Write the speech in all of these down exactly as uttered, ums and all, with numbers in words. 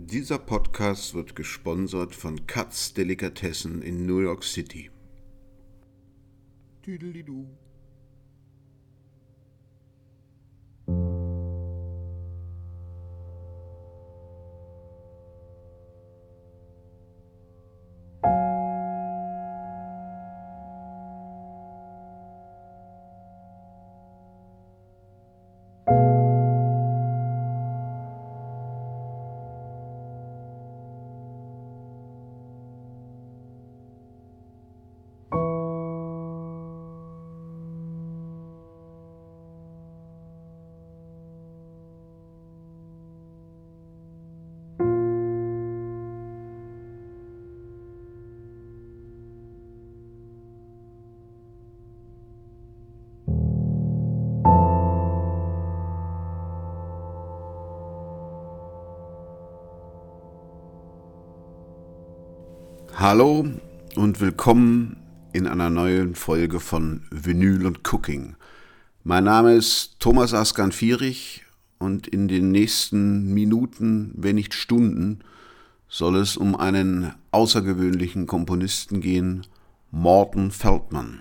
Dieser Podcast wird gesponsert von Katz's Delikatessen in New York City. Tüdelidu. Hallo und willkommen in einer neuen Folge von Vinyl und Cooking. Mein Name ist Thomas Askan-Vierich und in den nächsten Minuten, wenn nicht Stunden, soll es um einen außergewöhnlichen Komponisten gehen, Morton Feldman.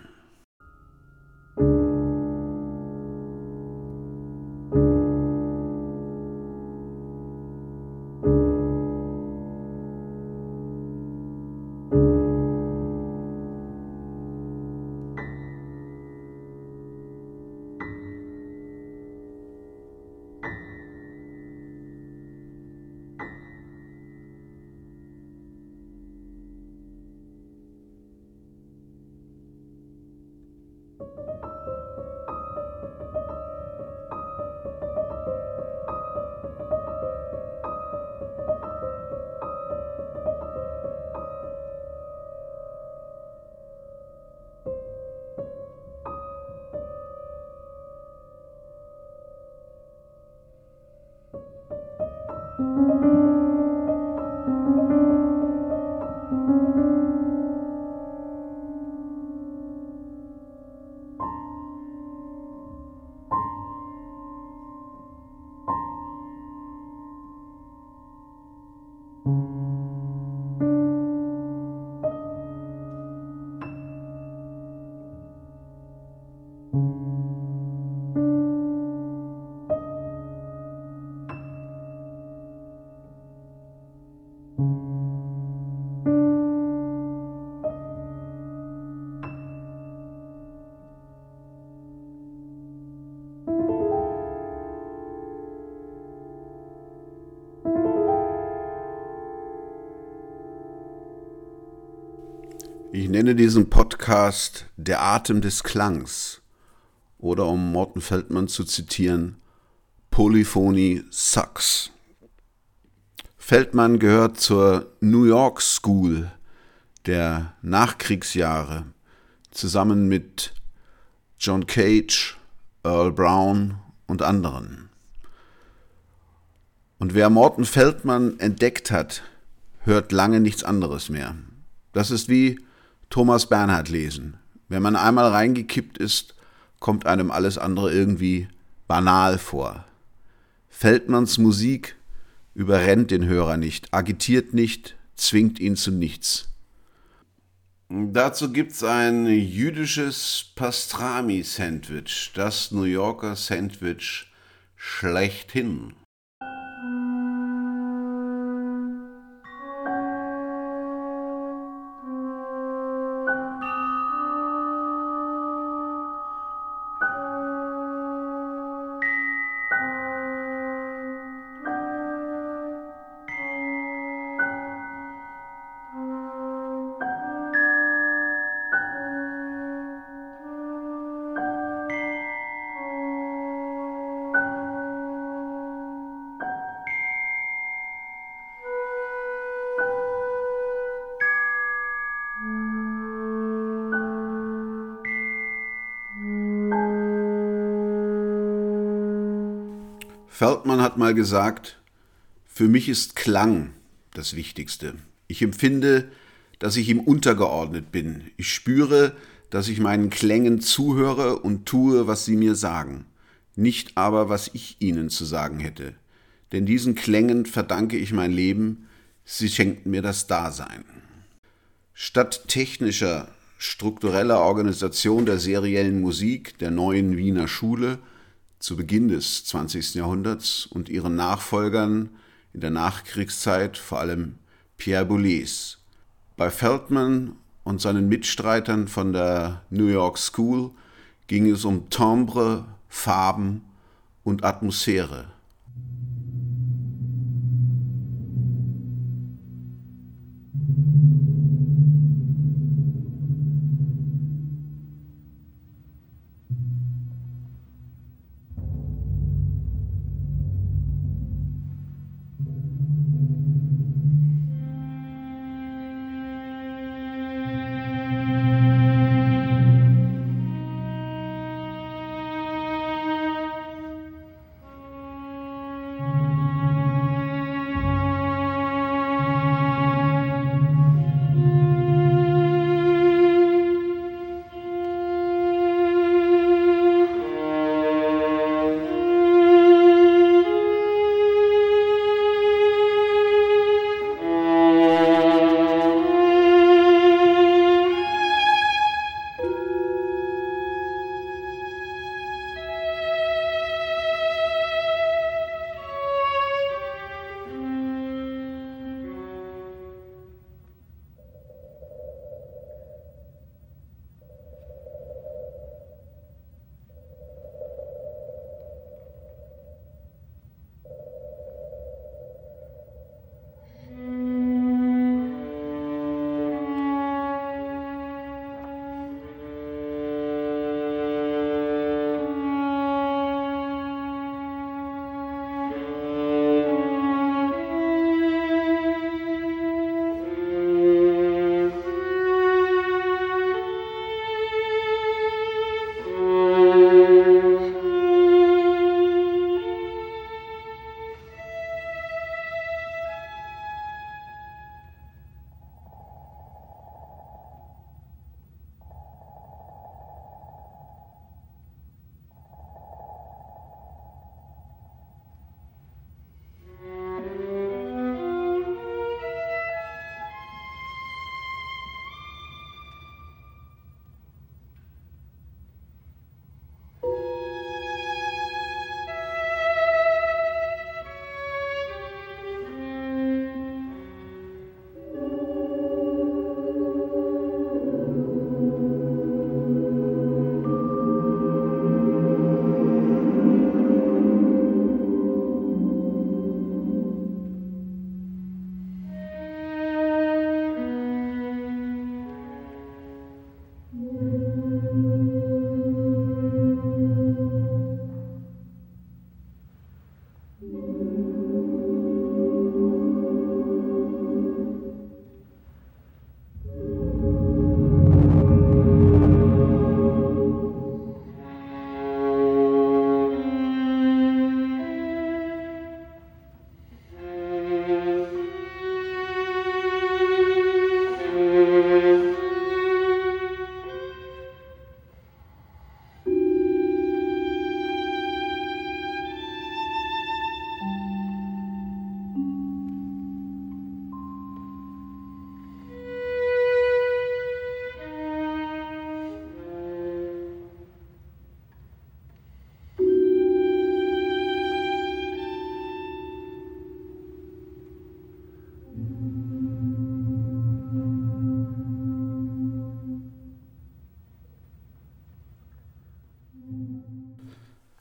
Ich nenne diesen Podcast »Der Atem des Klangs« oder, um Morton Feldman zu zitieren, »Polyphony sucks«. Feldman gehört zur New York School der Nachkriegsjahre, zusammen mit John Cage, Earl Brown und anderen. Und wer Morton Feldman entdeckt hat, hört lange nichts anderes mehr. Das ist wie Thomas Bernhard lesen. Wenn man einmal reingekippt ist, kommt einem alles andere irgendwie banal vor. Feldmans Musik überrennt den Hörer nicht, agitiert nicht, zwingt ihn zu nichts. Dazu gibt's ein jüdisches Pastrami-Sandwich, das New Yorker Sandwich schlechthin. Feldman hat mal gesagt, für mich ist Klang das Wichtigste. Ich empfinde, dass ich ihm untergeordnet bin. Ich spüre, dass ich meinen Klängen zuhöre und tue, was sie mir sagen, nicht aber, was ich ihnen zu sagen hätte. Denn diesen Klängen verdanke ich mein Leben, sie schenkten mir das Dasein. Statt technischer, struktureller Organisation der seriellen Musik der neuen Wiener Schule zu Beginn des zwanzigsten Jahrhunderts und ihren Nachfolgern in der Nachkriegszeit, vor allem Pierre Boulez. Bei Feldman und seinen Mitstreitern von der New York School ging es um Timbre, Farben und Atmosphäre.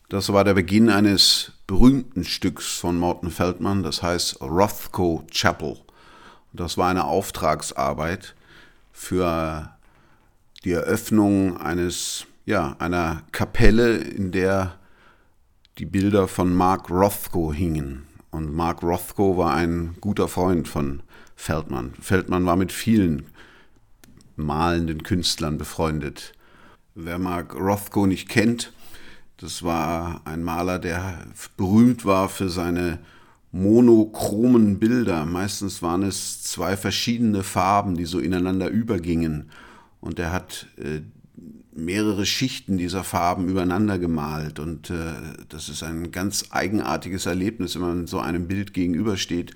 Das war der Beginn eines berühmten Stücks von Morton Feldman, das heißt Rothko Chapel. Das war eine Auftragsarbeit für die Eröffnung eines, ja, einer Kapelle, in der die Bilder von Mark Rothko hingen. Und Mark Rothko war ein guter Freund von Feldman. Feldman war mit vielen malenden Künstlern befreundet. Wer Mark Rothko nicht kennt, das war ein Maler, der berühmt war für seine monochromen Bilder. Meistens waren es zwei verschiedene Farben, die so ineinander übergingen. Und er hat äh, mehrere Schichten dieser Farben übereinander gemalt und äh, das ist ein ganz eigenartiges Erlebnis, wenn man so einem Bild gegenübersteht.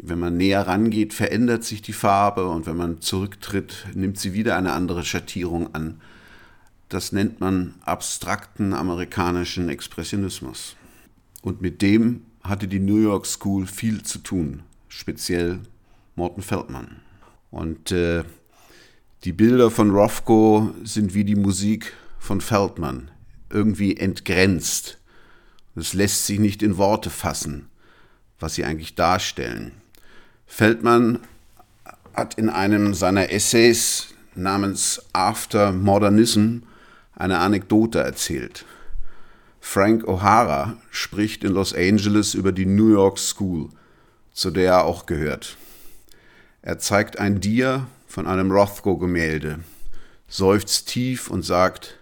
Wenn man näher rangeht, verändert sich die Farbe und wenn man zurücktritt, nimmt sie wieder eine andere Schattierung an. Das nennt man abstrakten amerikanischen Expressionismus. Und mit dem hatte die New York School viel zu tun, speziell Morton Feldman. Und äh, die Bilder von Rothko sind wie die Musik von Feldman, irgendwie entgrenzt. Es lässt sich nicht in Worte fassen, was sie eigentlich darstellen. Feldman hat in einem seiner Essays namens After Modernism eine Anekdote erzählt. Frank O'Hara spricht in Los Angeles über die New York School, zu der er auch gehört. Er zeigt ein Dia von einem Rothko-Gemälde, seufzt tief und sagt,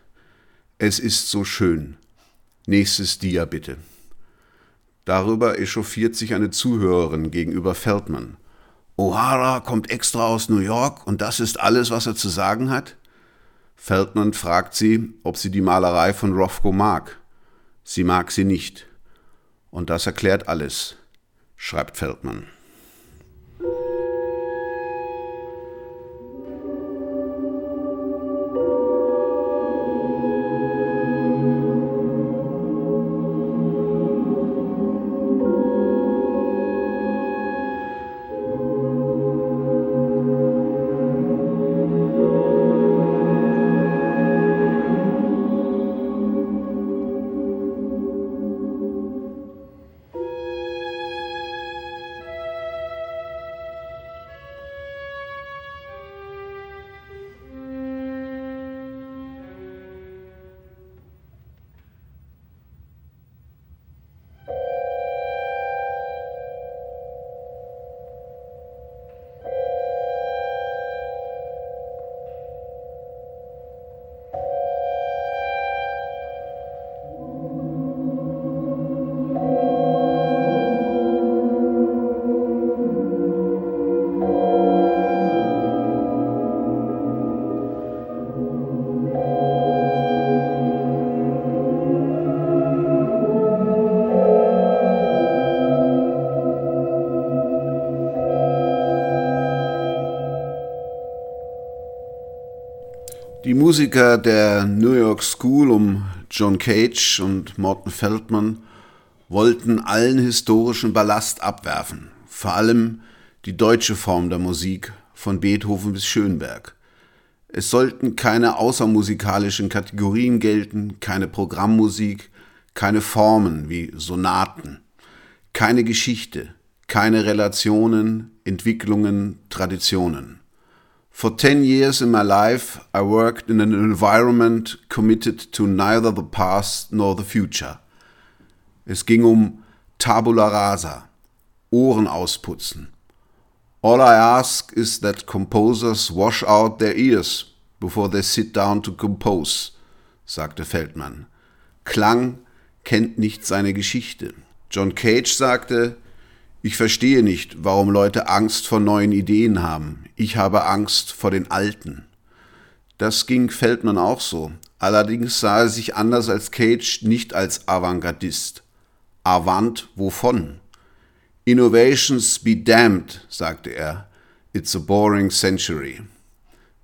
es ist so schön, nächstes Dia bitte. Darüber echauffiert sich eine Zuhörerin gegenüber Feldman. O'Hara kommt extra aus New York und das ist alles, was er zu sagen hat? Feldman fragt sie, ob sie die Malerei von Rothko mag. Sie mag sie nicht. Und das erklärt alles, schreibt Feldman. Die Musiker der New York School um John Cage und Morton Feldman wollten allen historischen Ballast abwerfen, vor allem die deutsche Form der Musik von Beethoven bis Schönberg. Es sollten keine außermusikalischen Kategorien gelten, keine Programmmusik, keine Formen wie Sonaten, keine Geschichte, keine Relationen, Entwicklungen, Traditionen. For ten years in my life, I worked in an environment committed to neither the past nor the future. Es ging um Tabula Rasa, Ohren ausputzen. All I ask is that composers wash out their ears before they sit down to compose, sagte Feldman. Klang kennt nicht seine Geschichte. John Cage sagte, ich verstehe nicht, warum Leute Angst vor neuen Ideen haben. Ich habe Angst vor den alten. Das ging Feldman auch so. Allerdings sah er sich anders als Cage nicht als Avantgardist. Avant wovon? Innovations be damned, sagte er. It's a boring century.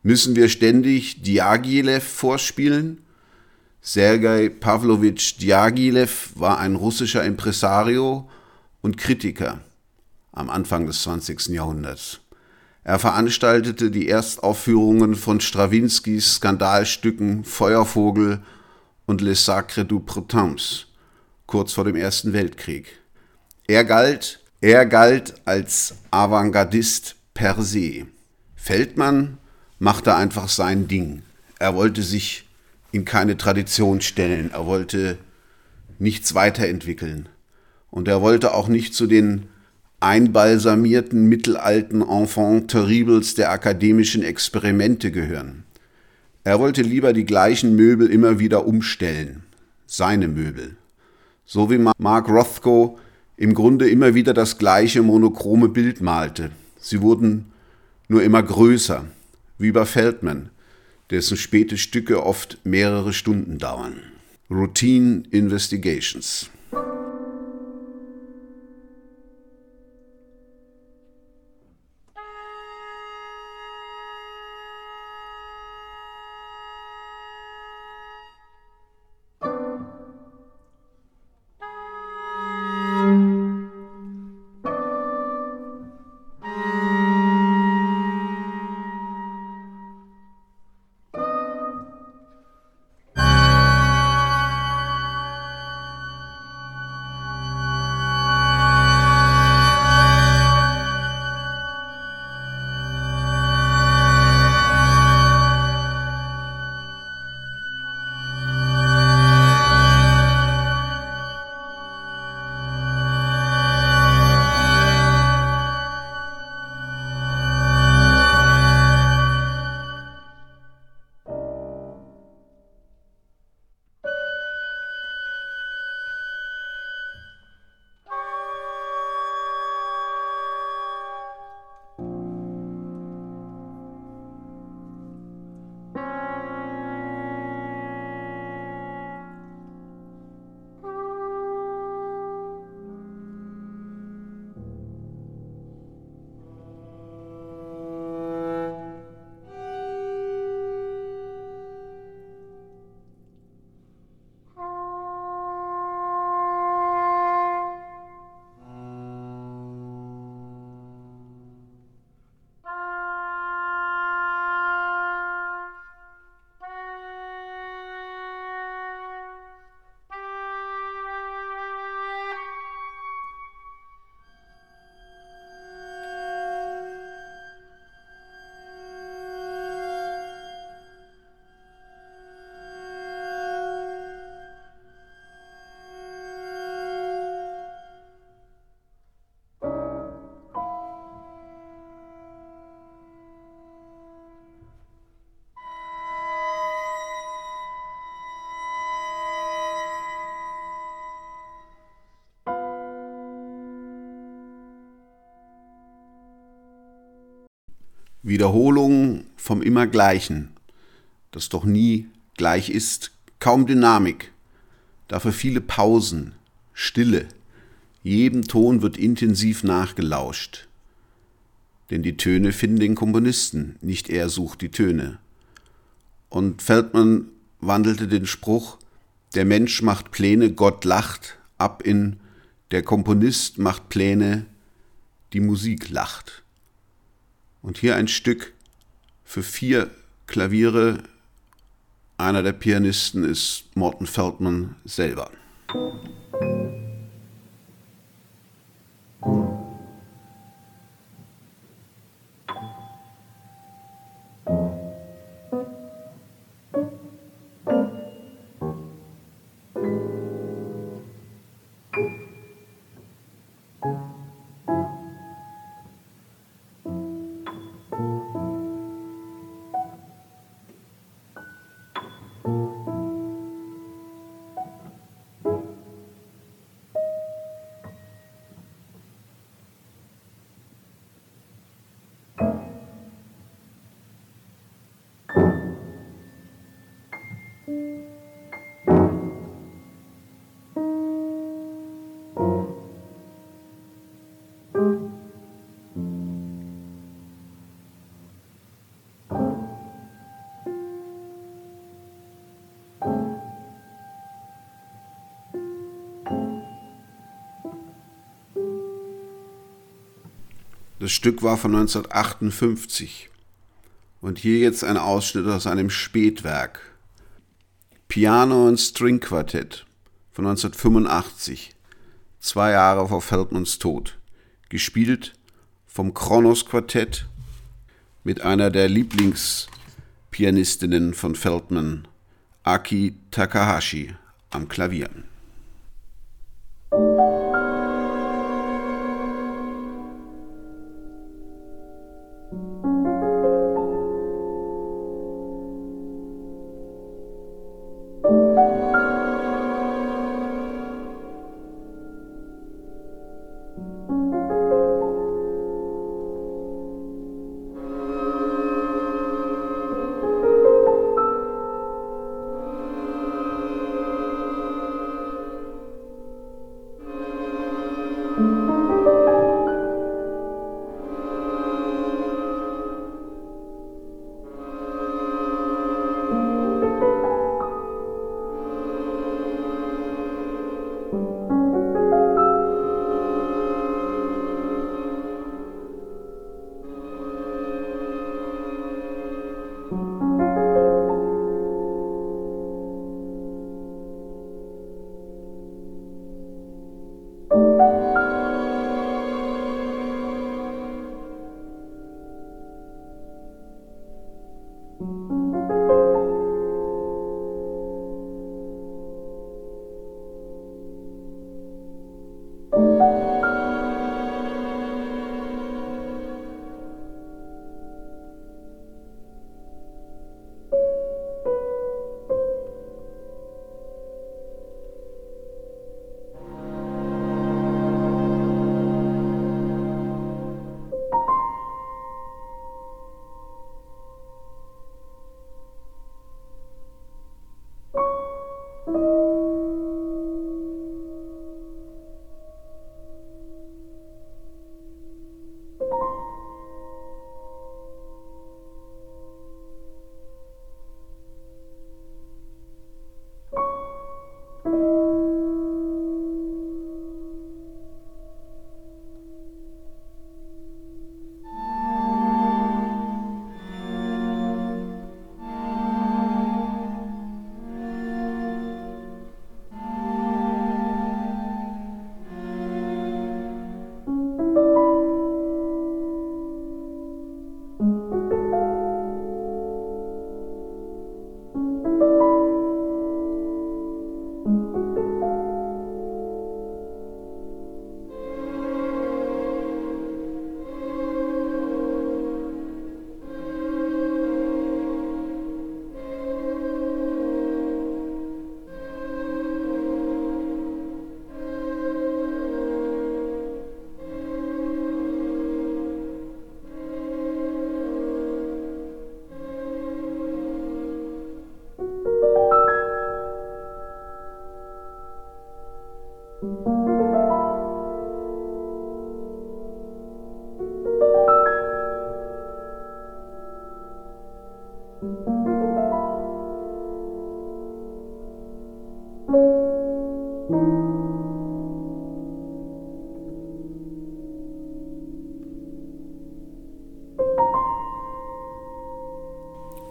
Müssen wir ständig Diaghilev vorspielen? Sergei Pawlowitsch Diaghilev war ein russischer Impresario und Kritiker am Anfang des zwanzigsten Jahrhunderts. Er veranstaltete die Erstaufführungen von Strawinskys Skandalstücken Feuervogel und Les Sacres du Printemps, kurz vor dem Ersten Weltkrieg. Er galt, er galt als Avantgardist per se. Feldman machte einfach sein Ding. Er wollte sich in keine Tradition stellen, er wollte nichts weiterentwickeln. Und er wollte auch nicht zu den einbalsamierten mittelalten Enfants terribles der akademischen Experimente gehören. Er wollte lieber die gleichen Möbel immer wieder umstellen. Seine Möbel. So wie Mark Rothko im Grunde immer wieder das gleiche monochrome Bild malte. Sie wurden nur immer größer. Wie bei Feldman, dessen späte Stücke oft mehrere Stunden dauern. Routine Investigations. Wiederholung vom immer Gleichen, das doch nie gleich ist, kaum Dynamik, dafür viele Pausen, Stille, jedem Ton wird intensiv nachgelauscht. Denn die Töne finden den Komponisten, nicht er sucht die Töne. Und Feldman wandelte den Spruch, der Mensch macht Pläne, Gott lacht, ab in der Komponist macht Pläne, die Musik lacht. Und hier ein Stück für vier Klaviere. Einer der Pianisten ist Morton Feldman selber. Das Stück war von neunzehnhundertachtundfünfzig und hier jetzt ein Ausschnitt aus einem Spätwerk. Piano und String Quartett von neunzehnhundertfünfundachtzig, zwei Jahre vor Feldmans Tod, gespielt vom Kronos Quartett mit einer der Lieblingspianistinnen von Feldman, Aki Takahashi, am Klavier.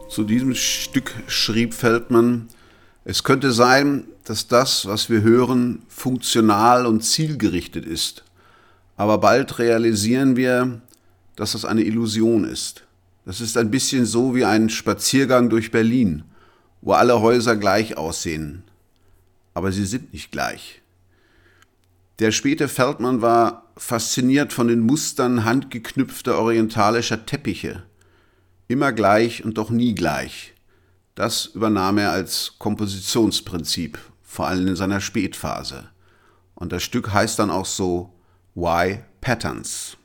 Zu diesem Stück schrieb Feldman: Es könnte sein, dass das, was wir hören, funktional und zielgerichtet ist. Aber bald realisieren wir, dass das eine Illusion ist. Das ist ein bisschen so wie ein Spaziergang durch Berlin, wo alle Häuser gleich aussehen. Aber sie sind nicht gleich. Der späte Feldman war fasziniert von den Mustern handgeknüpfter orientalischer Teppiche. Immer gleich und doch nie gleich. Das übernahm er als Kompositionsprinzip, vor allem in seiner Spätphase. Und das Stück heißt dann auch so: Why Patterns?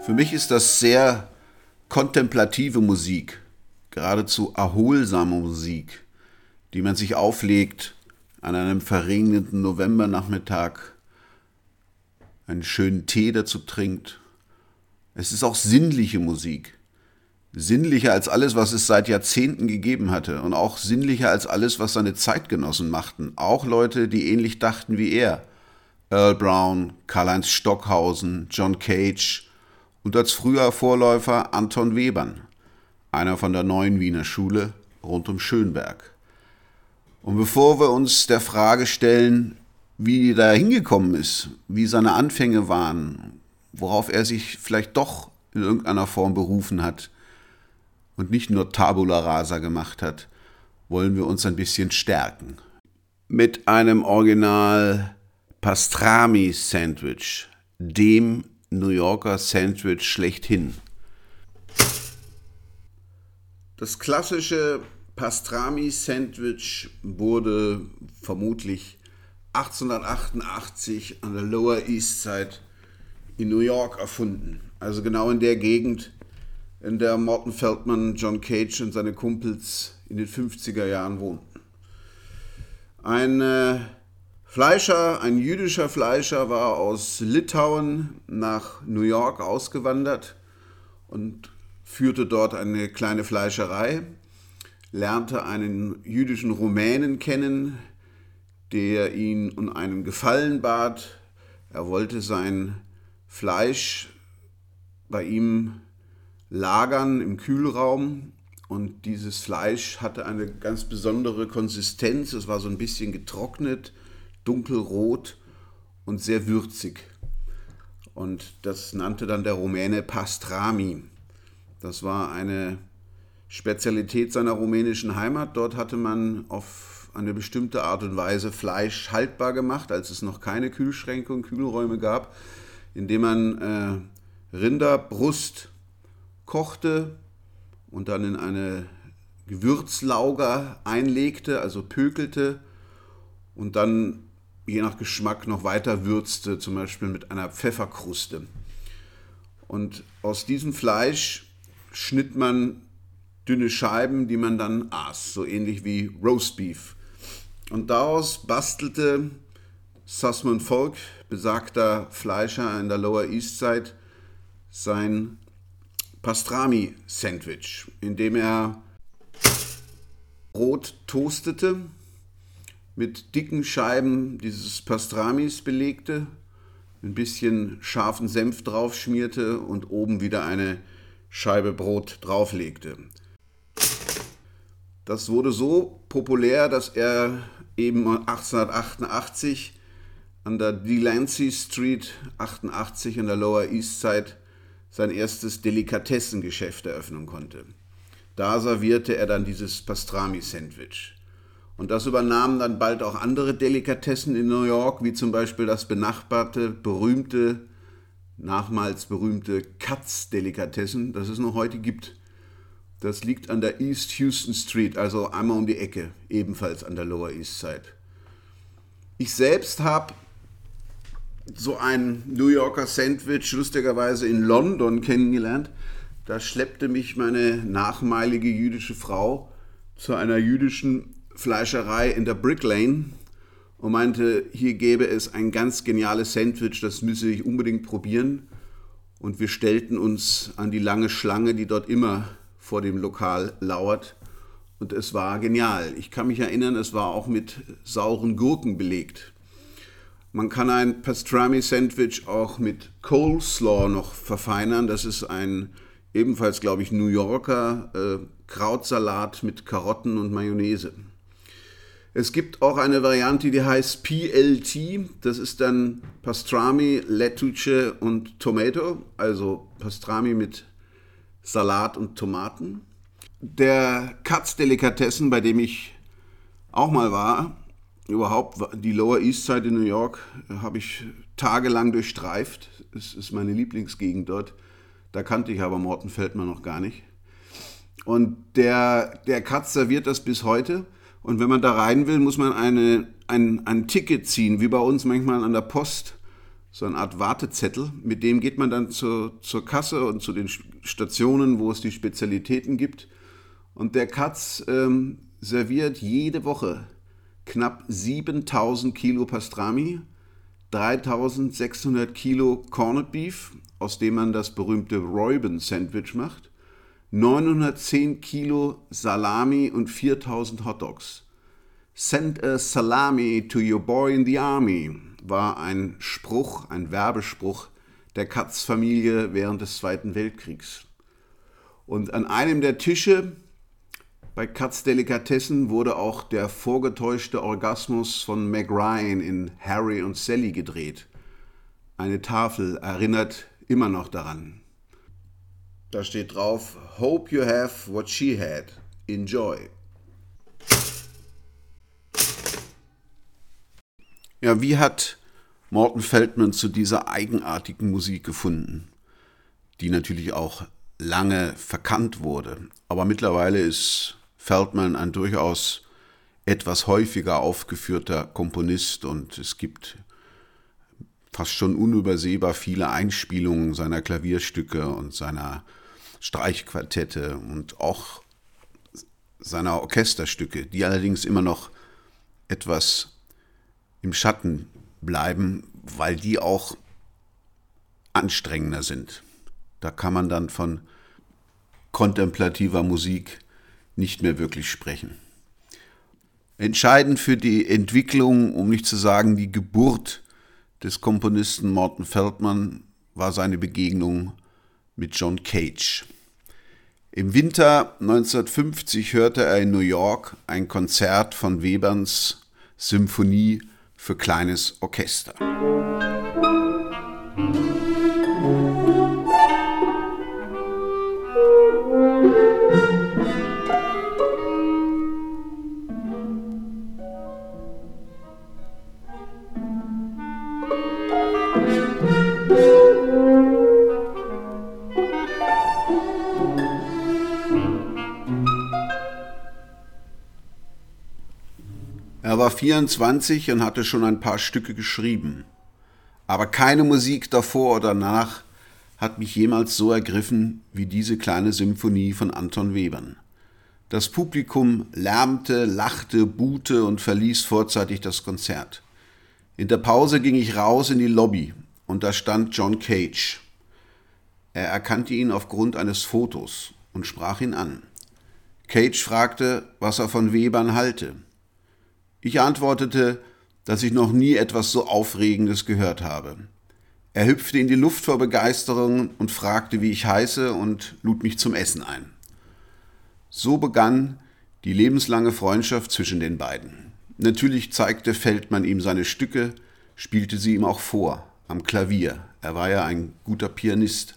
Für mich ist das sehr kontemplative Musik, geradezu erholsame Musik, die man sich auflegt an einem verregneten Novembernachmittag, einen schönen Tee dazu trinkt. Es ist auch sinnliche Musik, sinnlicher als alles, was es seit Jahrzehnten gegeben hatte und auch sinnlicher als alles, was seine Zeitgenossen machten, auch Leute, die ähnlich dachten wie er. Earl Brown, Karlheinz Stockhausen, John Cage, und als früher Vorläufer Anton Webern, einer von der neuen Wiener Schule rund um Schönberg. Und bevor wir uns der Frage stellen, wie er da hingekommen ist, wie seine Anfänge waren, worauf er sich vielleicht doch in irgendeiner Form berufen hat und nicht nur Tabula Rasa gemacht hat, wollen wir uns ein bisschen stärken. Mit einem Original Pastrami-Sandwich, dem New Yorker Sandwich schlechthin. Das klassische Pastrami-Sandwich wurde vermutlich achtzehnhundertachtundachtzig an der Lower East Side in New York erfunden. Also genau in der Gegend, in der Morton Feldman, John Cage und seine Kumpels in den fünfziger Jahren wohnten. Ein äh, Fleischer, ein jüdischer Fleischer, war aus Litauen nach New York ausgewandert und führte dort eine kleine Fleischerei, lernte einen jüdischen Rumänen kennen, der ihn um einen Gefallen bat. Er wollte sein Fleisch bei ihm lagern im Kühlraum. Und dieses Fleisch hatte eine ganz besondere Konsistenz. Es war so ein bisschen getrocknet, dunkelrot und sehr würzig. Und das nannte dann der Rumäne Pastrami. Das war eine Spezialität seiner rumänischen Heimat. Dort hatte man auf eine bestimmte Art und Weise Fleisch haltbar gemacht, als es noch keine Kühlschränke und Kühlräume gab, indem man äh, Rinderbrust kochte und dann in eine Gewürzlauge einlegte, also pökelte und dann je nach Geschmack noch weiter würzte, zum Beispiel mit einer Pfefferkruste. Und aus diesem Fleisch schnitt man dünne Scheiben, die man dann aß, so ähnlich wie Roastbeef. Und daraus bastelte Sussman Volk, besagter Fleischer in der Lower East Side, sein Pastrami-Sandwich, indem er Brot toastete, mit dicken Scheiben dieses Pastramis belegte, ein bisschen scharfen Senf drauf schmierte und oben wieder eine Scheibe Brot drauflegte. Das wurde so populär, dass er eben achtzehnhundertachtundachtzig an der Delancey Street achtundachtzig in der Lower East Side sein erstes Delikatessengeschäft eröffnen konnte. Da servierte er dann dieses Pastrami-Sandwich. Und das übernahmen dann bald auch andere Delikatessen in New York, wie zum Beispiel das benachbarte, berühmte, nachmals berühmte Katz's Delicatessen, das es noch heute gibt. Das liegt an der East Houston Street, also einmal um die Ecke, ebenfalls an der Lower East Side. Ich selbst habe so ein New Yorker Sandwich lustigerweise in London kennengelernt. Da schleppte mich meine nachmalige jüdische Frau zu einer jüdischen Fleischerei in der Brick Lane und meinte, hier gäbe es ein ganz geniales Sandwich, das müsse ich unbedingt probieren. Und wir stellten uns an die lange Schlange, die dort immer vor dem Lokal lauert. Und es war genial. Ich kann mich erinnern, es war auch mit sauren Gurken belegt. Man kann ein Pastrami-Sandwich auch mit Coleslaw noch verfeinern. Das ist ein ebenfalls, glaube ich, New Yorker äh, Krautsalat mit Karotten und Mayonnaise. Es gibt auch eine Variante, die heißt P L T. Das ist dann Pastrami, Lettuce und Tomato, also Pastrami mit Salat und Tomaten. Der Katz's Delikatessen, bei dem ich auch mal war, überhaupt die Lower East Side in New York, habe ich tagelang durchstreift. Es ist meine Lieblingsgegend dort. Da kannte ich aber Morton Feldman noch gar nicht. Und der, der Katz serviert das bis heute. Und wenn man da rein will, muss man eine, ein, ein Ticket ziehen, wie bei uns manchmal an der Post, so eine Art Wartezettel. Mit dem geht man dann zur, zur Kasse und zu den Stationen, wo es die Spezialitäten gibt. Und der Katz ähm, serviert jede Woche knapp siebentausend Kilo Pastrami, dreitausendsechshundert Kilo Corned Beef, aus dem man das berühmte Räuben-Sandwich macht, neunhundertzehn Kilo Salami und viertausend Hotdogs. Send a salami to your boy in the army war ein Spruch, ein Werbespruch der Katz-Familie während des Zweiten Weltkriegs. Und an einem der Tische bei Katz's Delikatessen wurde auch der vorgetäuschte Orgasmus von Meg Ryan in Harry und Sally gedreht. Eine Tafel erinnert immer noch daran. Da steht drauf, hope you have what she had. Enjoy. Ja, wie hat Morton Feldman zu dieser eigenartigen Musik gefunden, die natürlich auch lange verkannt wurde, aber mittlerweile ist Feldman ein durchaus etwas häufiger aufgeführter Komponist und es gibt fast schon unübersehbar viele Einspielungen seiner Klavierstücke und seiner Streichquartette und auch seiner Orchesterstücke, die allerdings immer noch etwas im Schatten bleiben, weil die auch anstrengender sind. Da kann man dann von kontemplativer Musik nicht mehr wirklich sprechen. Entscheidend für die Entwicklung, um nicht zu sagen die Geburt des Komponisten Morton Feldman, war seine Begegnung mit John Cage. Im Winter neunzehnhundertfünfzig hörte er in New York ein Konzert von Weberns Symphonie für kleines Orchester. Er war vierundzwanzig und hatte schon ein paar Stücke geschrieben. Aber keine Musik davor oder danach hat mich jemals so ergriffen wie diese kleine Symphonie von Anton Webern. Das Publikum lärmte, lachte, buhte und verließ vorzeitig das Konzert. In der Pause ging ich raus in die Lobby und da stand John Cage. Er erkannte ihn aufgrund eines Fotos und sprach ihn an. Cage fragte, was er von Webern halte. Ich antwortete, dass ich noch nie etwas so Aufregendes gehört habe. Er hüpfte in die Luft vor Begeisterung und fragte, wie ich heiße, und lud mich zum Essen ein. So begann die lebenslange Freundschaft zwischen den beiden. Natürlich zeigte Feldman ihm seine Stücke, spielte sie ihm auch vor, am Klavier. Er war ja ein guter Pianist.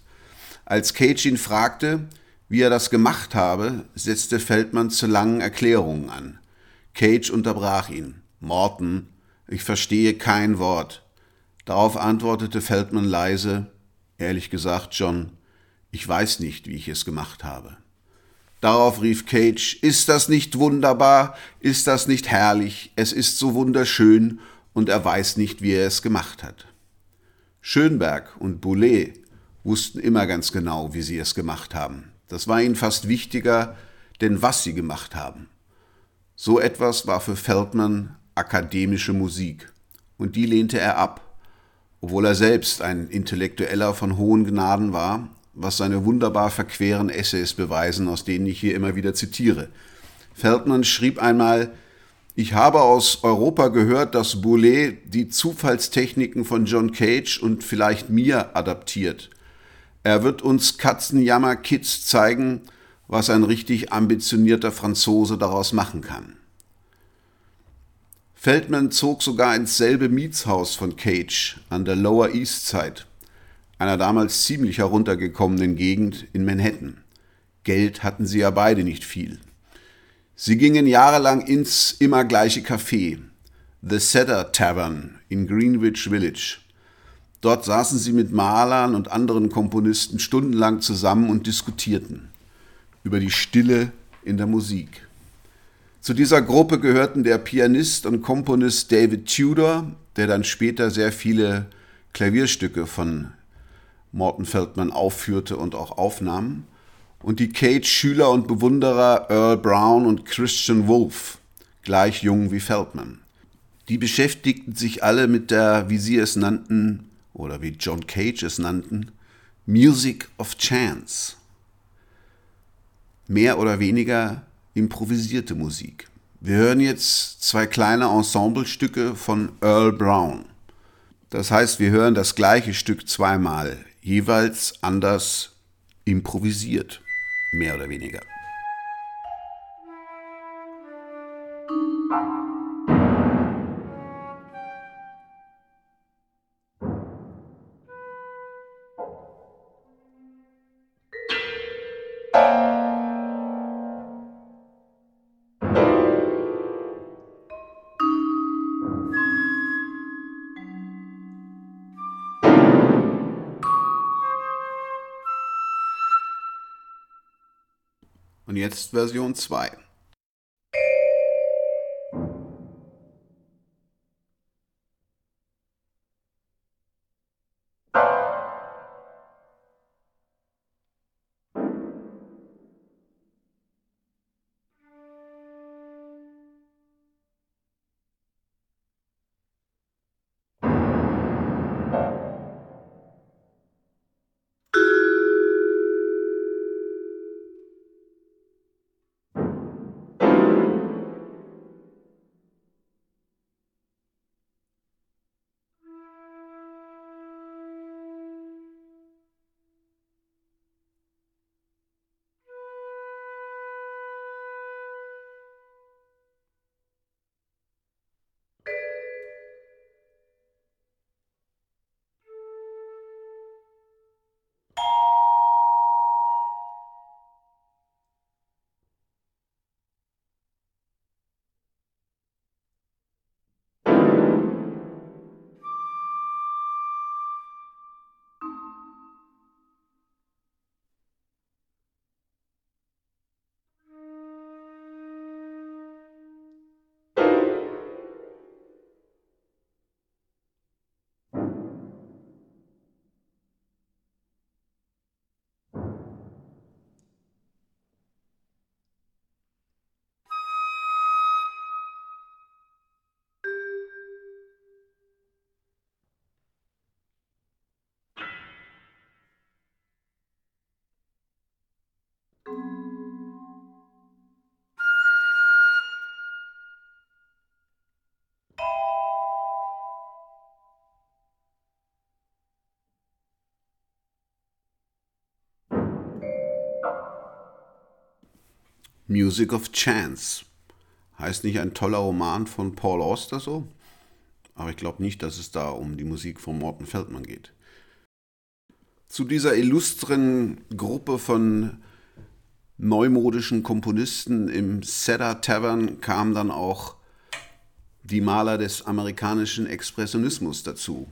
Als Cage ihn fragte, wie er das gemacht habe, setzte Feldman zu langen Erklärungen an. Cage unterbrach ihn. »Morton, ich verstehe kein Wort.« Darauf antwortete Feldman leise, »Ehrlich gesagt, John, ich weiß nicht, wie ich es gemacht habe.« Darauf rief Cage, »Ist das nicht wunderbar? Ist das nicht herrlich? Es ist so wunderschön und er weiß nicht, wie er es gemacht hat.« Schönberg und Boulez wussten immer ganz genau, wie sie es gemacht haben. Das war ihnen fast wichtiger, denn was sie gemacht haben. So etwas war für Feldman akademische Musik, und die lehnte er ab, obwohl er selbst ein Intellektueller von hohen Gnaden war, was seine wunderbar verqueren Essays beweisen, aus denen ich hier immer wieder zitiere. Feldman schrieb einmal, ich habe aus Europa gehört, dass Boulez die Zufallstechniken von John Cage und vielleicht mir adaptiert. Er wird uns Katzenjammer-Kids zeigen, was ein richtig ambitionierter Franzose daraus machen kann. Feldman zog sogar ins selbe Mietshaus von Cage an der Lower East Side, einer damals ziemlich heruntergekommenen Gegend in Manhattan. Geld hatten sie ja beide nicht viel. Sie gingen jahrelang ins immer gleiche Café, The Cedar Tavern in Greenwich Village. Dort saßen sie mit Malern und anderen Komponisten stundenlang zusammen und diskutierten über die Stille in der Musik. Zu dieser Gruppe gehörten der Pianist und Komponist David Tudor, der dann später sehr viele Klavierstücke von Morton Feldman aufführte und auch aufnahm, und die Cage-Schüler und Bewunderer Earl Brown und Christian Wolff, gleich jung wie Feldman. Die beschäftigten sich alle mit der, wie sie es nannten, oder wie John Cage es nannten, Music of Chance. Mehr oder weniger improvisierte Musik. Wir hören jetzt zwei kleine Ensemblestücke von Earl Brown. Das heißt, wir hören das gleiche Stück zweimal, jeweils anders improvisiert, mehr oder weniger. Und jetzt Version zwei. Music of Chance. Heißt nicht ein toller Roman von Paul Auster so? Aber ich glaube nicht, dass es da um die Musik von Morton Feldman geht. Zu dieser illustren Gruppe von neumodischen Komponisten im Cedar Tavern kamen dann auch die Maler des amerikanischen Expressionismus dazu,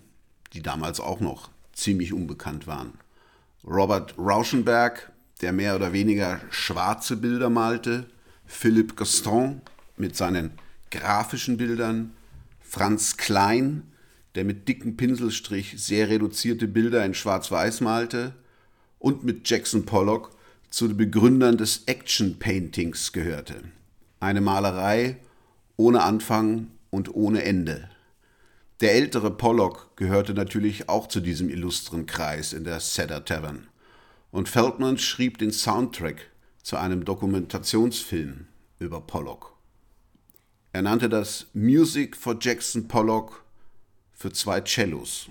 die damals auch noch ziemlich unbekannt waren. Robert Rauschenberg, der mehr oder weniger schwarze Bilder malte, Philip Guston mit seinen grafischen Bildern, Franz Kline, der mit dickem Pinselstrich sehr reduzierte Bilder in schwarz-weiß malte und mit Jackson Pollock zu den Begründern des Action-Paintings gehörte. Eine Malerei ohne Anfang und ohne Ende. Der ältere Pollock gehörte natürlich auch zu diesem illustren Kreis in der Cedar Tavern. Und Feldman schrieb den Soundtrack zu einem Dokumentationsfilm über Pollock. Er nannte das Music for Jackson Pollock für zwei Cellos.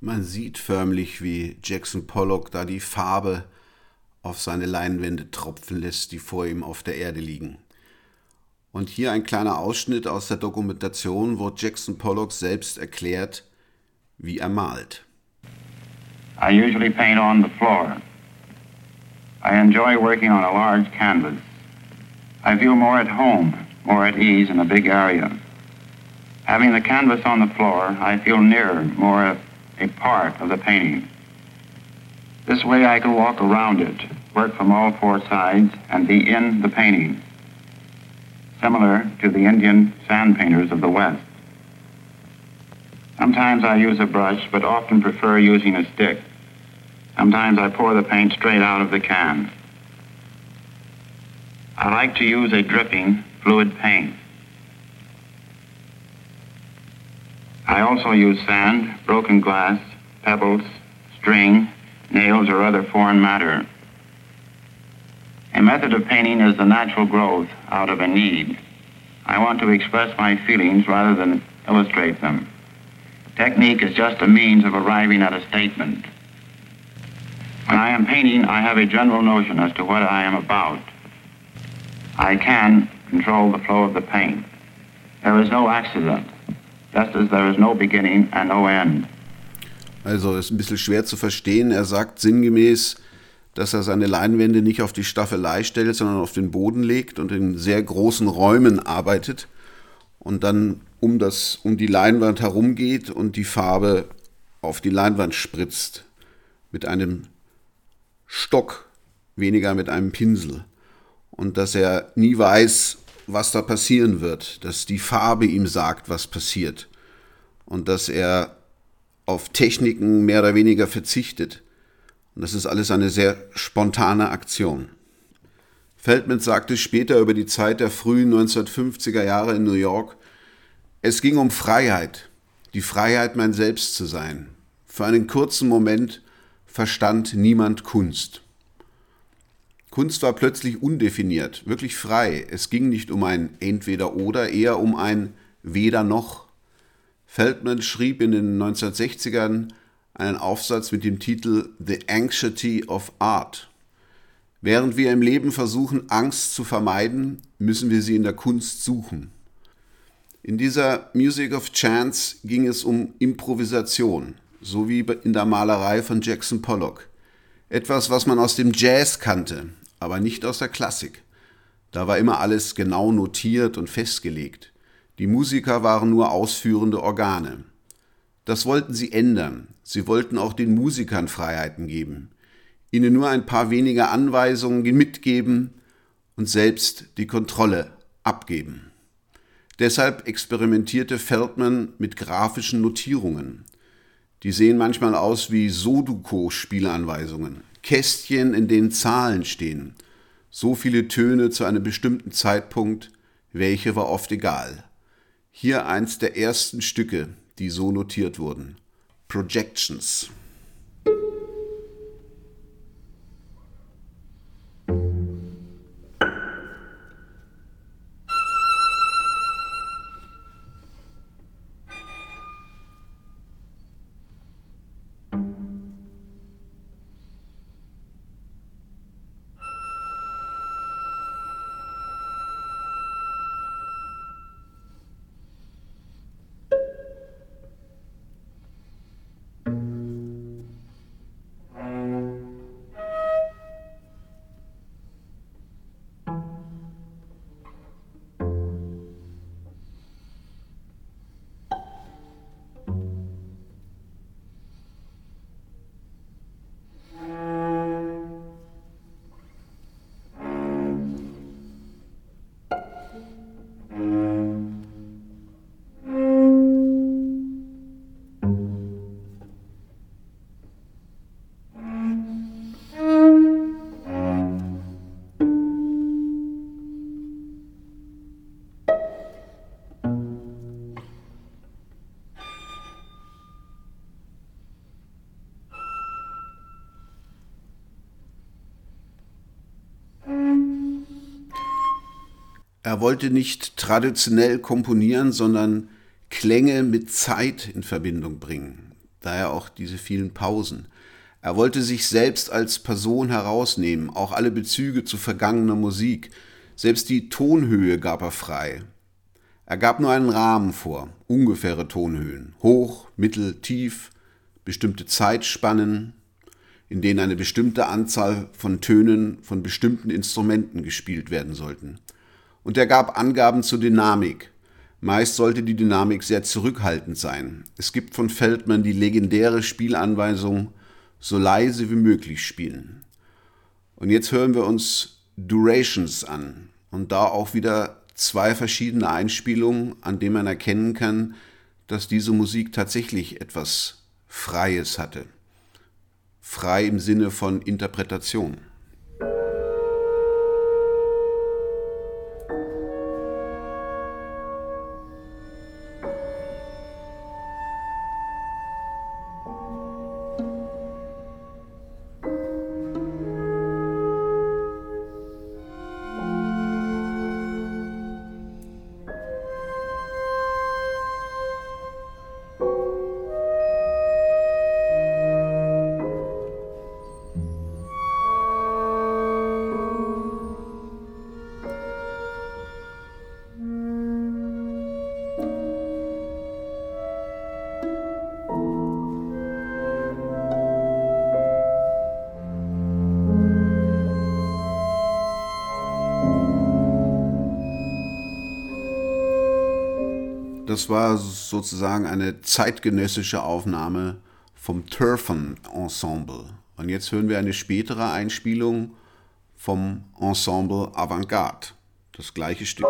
Man sieht förmlich, wie Jackson Pollock da die Farbe auf seine Leinwände tropfen lässt, die vor ihm auf der Erde liegen. Und hier ein kleiner Ausschnitt aus der Dokumentation, wo Jackson Pollock selbst erklärt, wie er malt. I usually paint on the floor. I enjoy working on a large canvas. I feel more at home, more at ease in a big area. Having the canvas on the floor, I feel nearer, more a part of the painting. This way I can walk around it, work from all four sides, and be in the painting, similar to the Indian sand painters of the West. Sometimes I use a brush, but often prefer using a stick. Sometimes I pour the paint straight out of the can. I like to use a dripping, fluid paint. I also use sand, broken glass, pebbles, string, nails, or other foreign matter. A method of painting is the natural growth out of a need. I want to express my feelings rather than illustrate them. Technique is just a means of arriving at a statement. When I am painting, I have a general notion as to what I am about. I can control the flow of the paint. There is no accident. Also ist ein bisschen schwer zu verstehen. Er sagt sinngemäß, dass er seine Leinwände nicht auf die Staffelei stellt, sondern auf den Boden legt und in sehr großen Räumen arbeitet und dann um, das, um die Leinwand herumgeht und die Farbe auf die Leinwand spritzt. mit einem Stock, weniger mit einem Pinsel. Und dass er nie weiß, was da passieren wird, dass die Farbe ihm sagt, was passiert. Und dass er auf Techniken mehr oder weniger verzichtet. Und das ist alles eine sehr spontane Aktion. Feldman sagte später über die Zeit der frühen neunzehnhundertfünfziger Jahre in New York, es ging um Freiheit, die Freiheit, mein Selbst zu sein. Für einen kurzen Moment verstand niemand Kunst. Kunst war plötzlich undefiniert, wirklich frei. Es ging nicht um ein Entweder-Oder, eher um ein Weder-Noch. Feldman schrieb in den neunzehnhundertsechzigern einen Aufsatz mit dem Titel The Anxiety of Art. Während wir im Leben versuchen, Angst zu vermeiden, müssen wir sie in der Kunst suchen. In dieser Music of Chance ging es um Improvisation, so wie in der Malerei von Jackson Pollock. Etwas, was man aus dem Jazz kannte, aber nicht aus der Klassik. Da war immer alles genau notiert und festgelegt. Die Musiker waren nur ausführende Organe. Das wollten sie ändern. Sie wollten auch den Musikern Freiheiten geben, ihnen nur ein paar wenige Anweisungen mitgeben und selbst die Kontrolle abgeben. Deshalb experimentierte Feldman mit grafischen Notierungen. Die sehen manchmal aus wie Sudoku-Spielanweisungen, Kästchen, in denen Zahlen stehen. So viele Töne zu einem bestimmten Zeitpunkt, welche war oft egal. Hier eins der ersten Stücke, die so notiert wurden. Projections. Er wollte nicht traditionell komponieren, sondern Klänge mit Zeit in Verbindung bringen, daher auch diese vielen Pausen. Er wollte sich selbst als Person herausnehmen, auch alle Bezüge zu vergangener Musik, selbst die Tonhöhe gab er frei. Er gab nur einen Rahmen vor, ungefähre Tonhöhen, hoch, mittel, tief, bestimmte Zeitspannen, in denen eine bestimmte Anzahl von Tönen von bestimmten Instrumenten gespielt werden sollten. Und er gab Angaben zur Dynamik. Meist sollte die Dynamik sehr zurückhaltend sein. Es gibt von Feldman die legendäre Spielanweisung, so leise wie möglich spielen. Und jetzt hören wir uns Durations an. Und da auch wieder zwei verschiedene Einspielungen, an denen man erkennen kann, dass diese Musik tatsächlich etwas Freies hatte. Frei im Sinne von Interpretation. Das war sozusagen eine zeitgenössische Aufnahme vom Turfan Ensemble Und jetzt hören wir eine spätere Einspielung vom Ensemble Avantgarde, das gleiche Stück.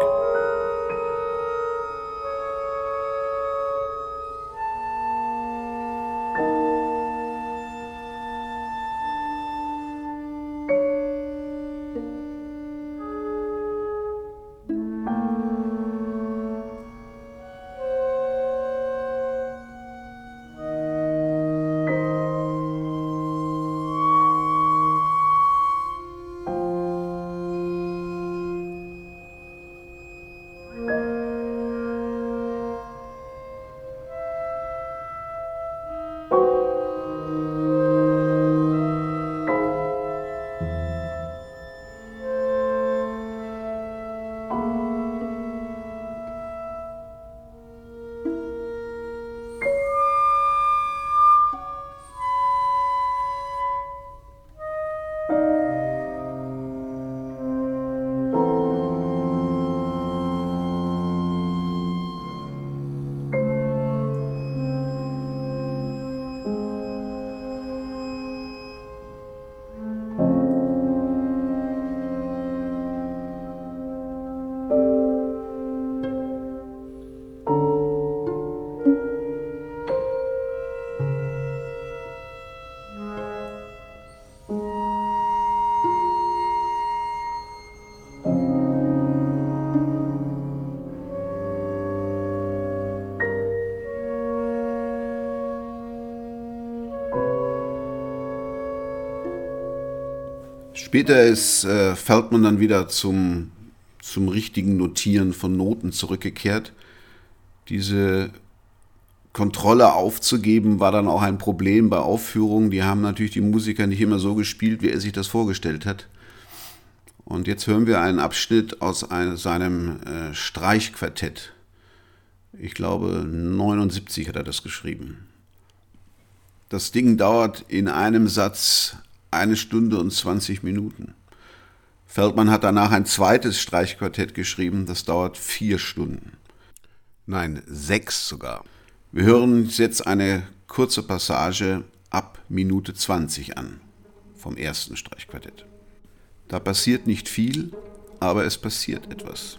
Später ist äh, Feldman dann wieder zum, zum richtigen Notieren von Noten zurückgekehrt. Diese Kontrolle aufzugeben war dann auch ein Problem bei Aufführungen. Die haben natürlich die Musiker nicht immer so gespielt, wie er sich das vorgestellt hat. Und jetzt hören wir einen Abschnitt aus einem, seinem äh, Streichquartett. Ich glaube, neunundsiebzig hat er das geschrieben. Das Ding dauert in einem Satz eine Stunde und zwanzig Minuten. Feldman hat danach ein zweites Streichquartett geschrieben, das dauert vier Stunden. Nein, sechs sogar. Wir hören uns jetzt eine kurze Passage ab Minute zwanzig an, vom ersten Streichquartett. Da passiert nicht viel, aber es passiert etwas.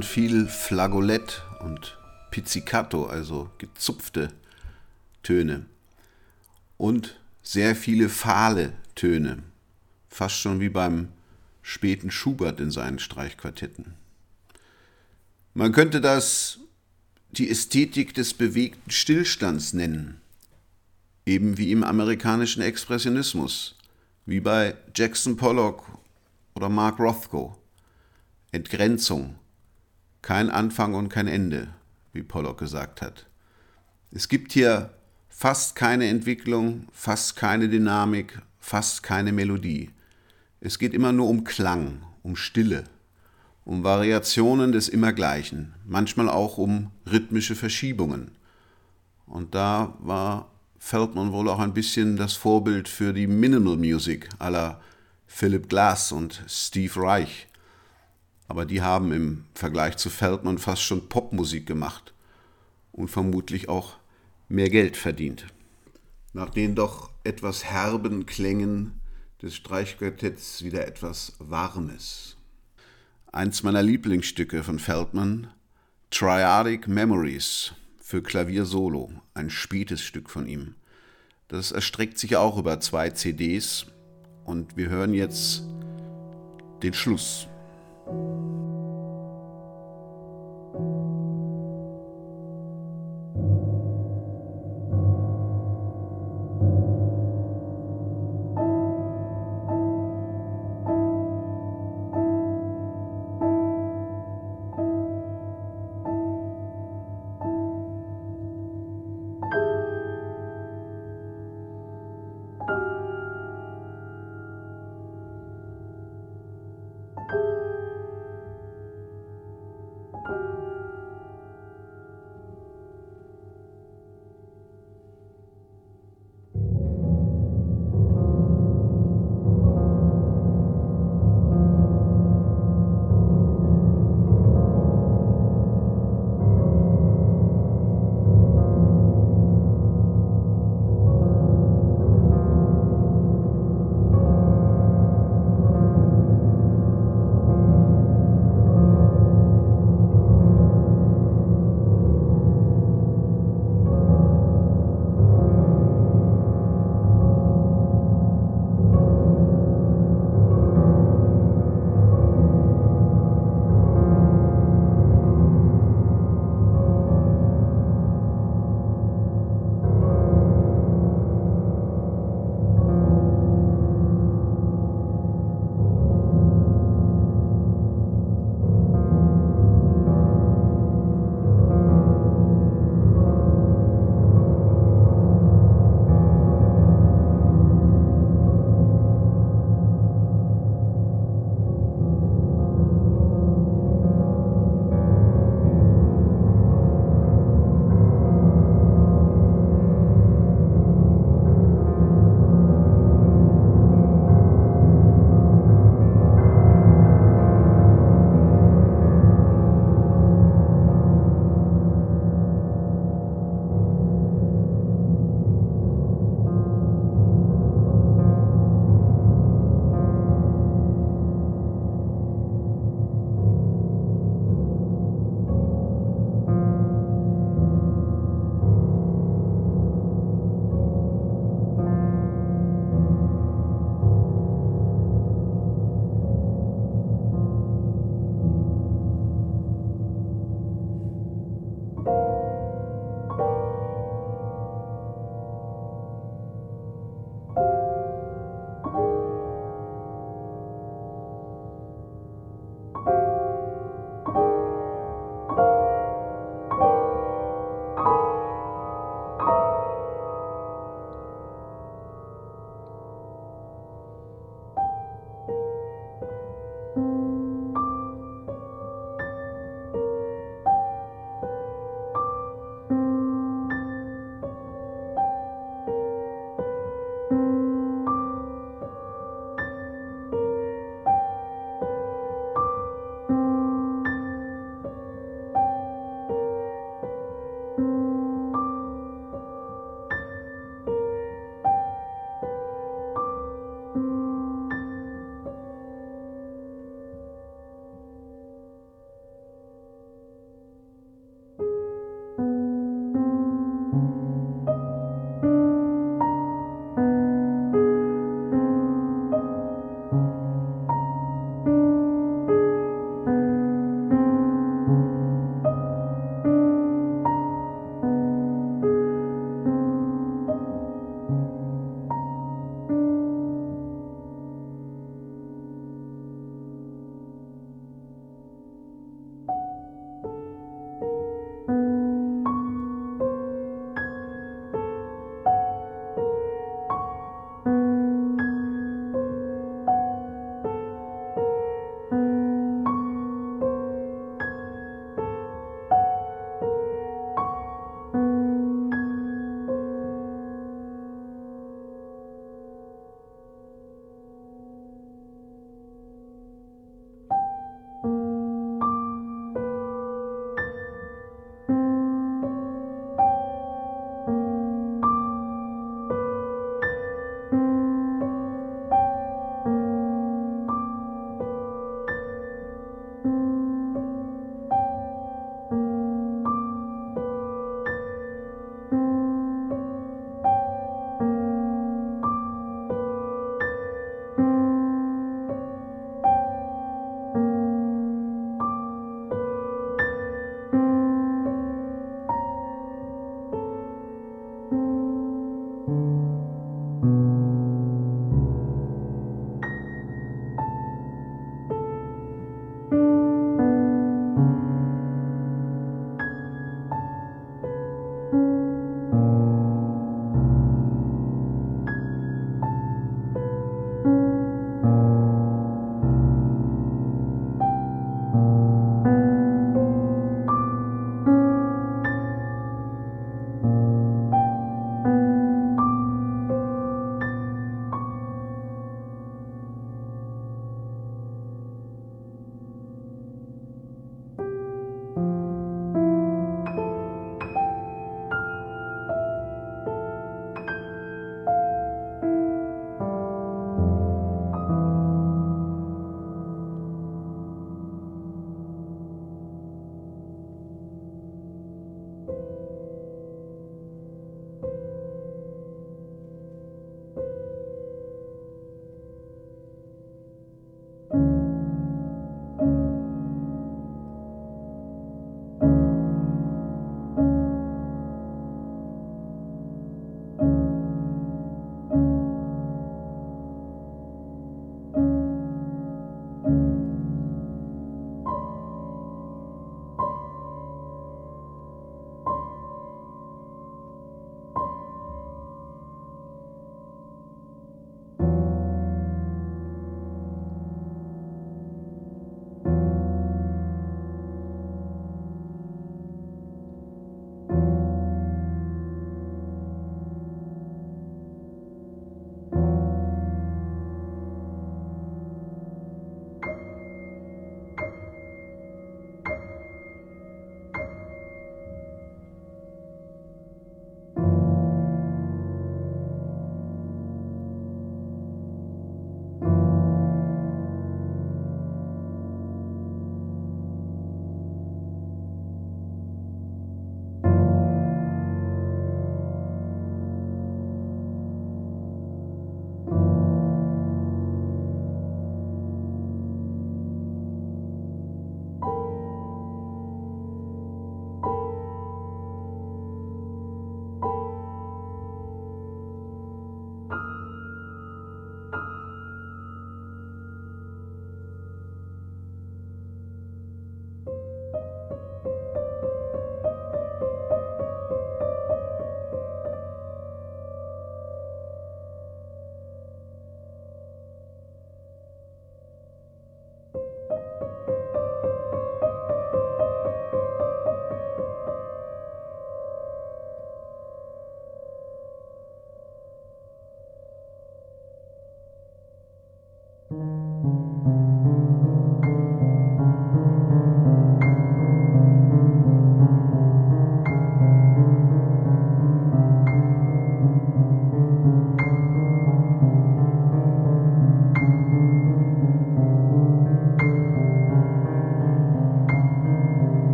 Viel Flageolett und Pizzicato, also gezupfte Töne und sehr viele fahle Töne, fast schon wie beim späten Schubert in seinen Streichquartetten. Man könnte das die Ästhetik des bewegten Stillstands nennen, eben wie im amerikanischen Expressionismus, wie bei Jackson Pollock oder Mark Rothko. Entgrenzung. Kein Anfang und kein Ende, wie Pollock gesagt hat. Es gibt hier fast keine Entwicklung, fast keine Dynamik, fast keine Melodie. Es geht immer nur um Klang, um Stille, um Variationen des Immergleichen, manchmal auch um rhythmische Verschiebungen. Und da war Feldman wohl auch ein bisschen das Vorbild für die Minimal Music à la Philip Glass und Steve Reich. Aber die haben im Vergleich zu Feldman fast schon Popmusik gemacht und vermutlich auch mehr Geld verdient. Nach den doch etwas herben Klängen des Streichquartetts wieder etwas Warmes. Eins meiner Lieblingsstücke von Feldman, Triadic Memories für Klavier Solo, ein spätes Stück von ihm. Das erstreckt sich auch über zwei C Ds und wir hören jetzt den Schluss.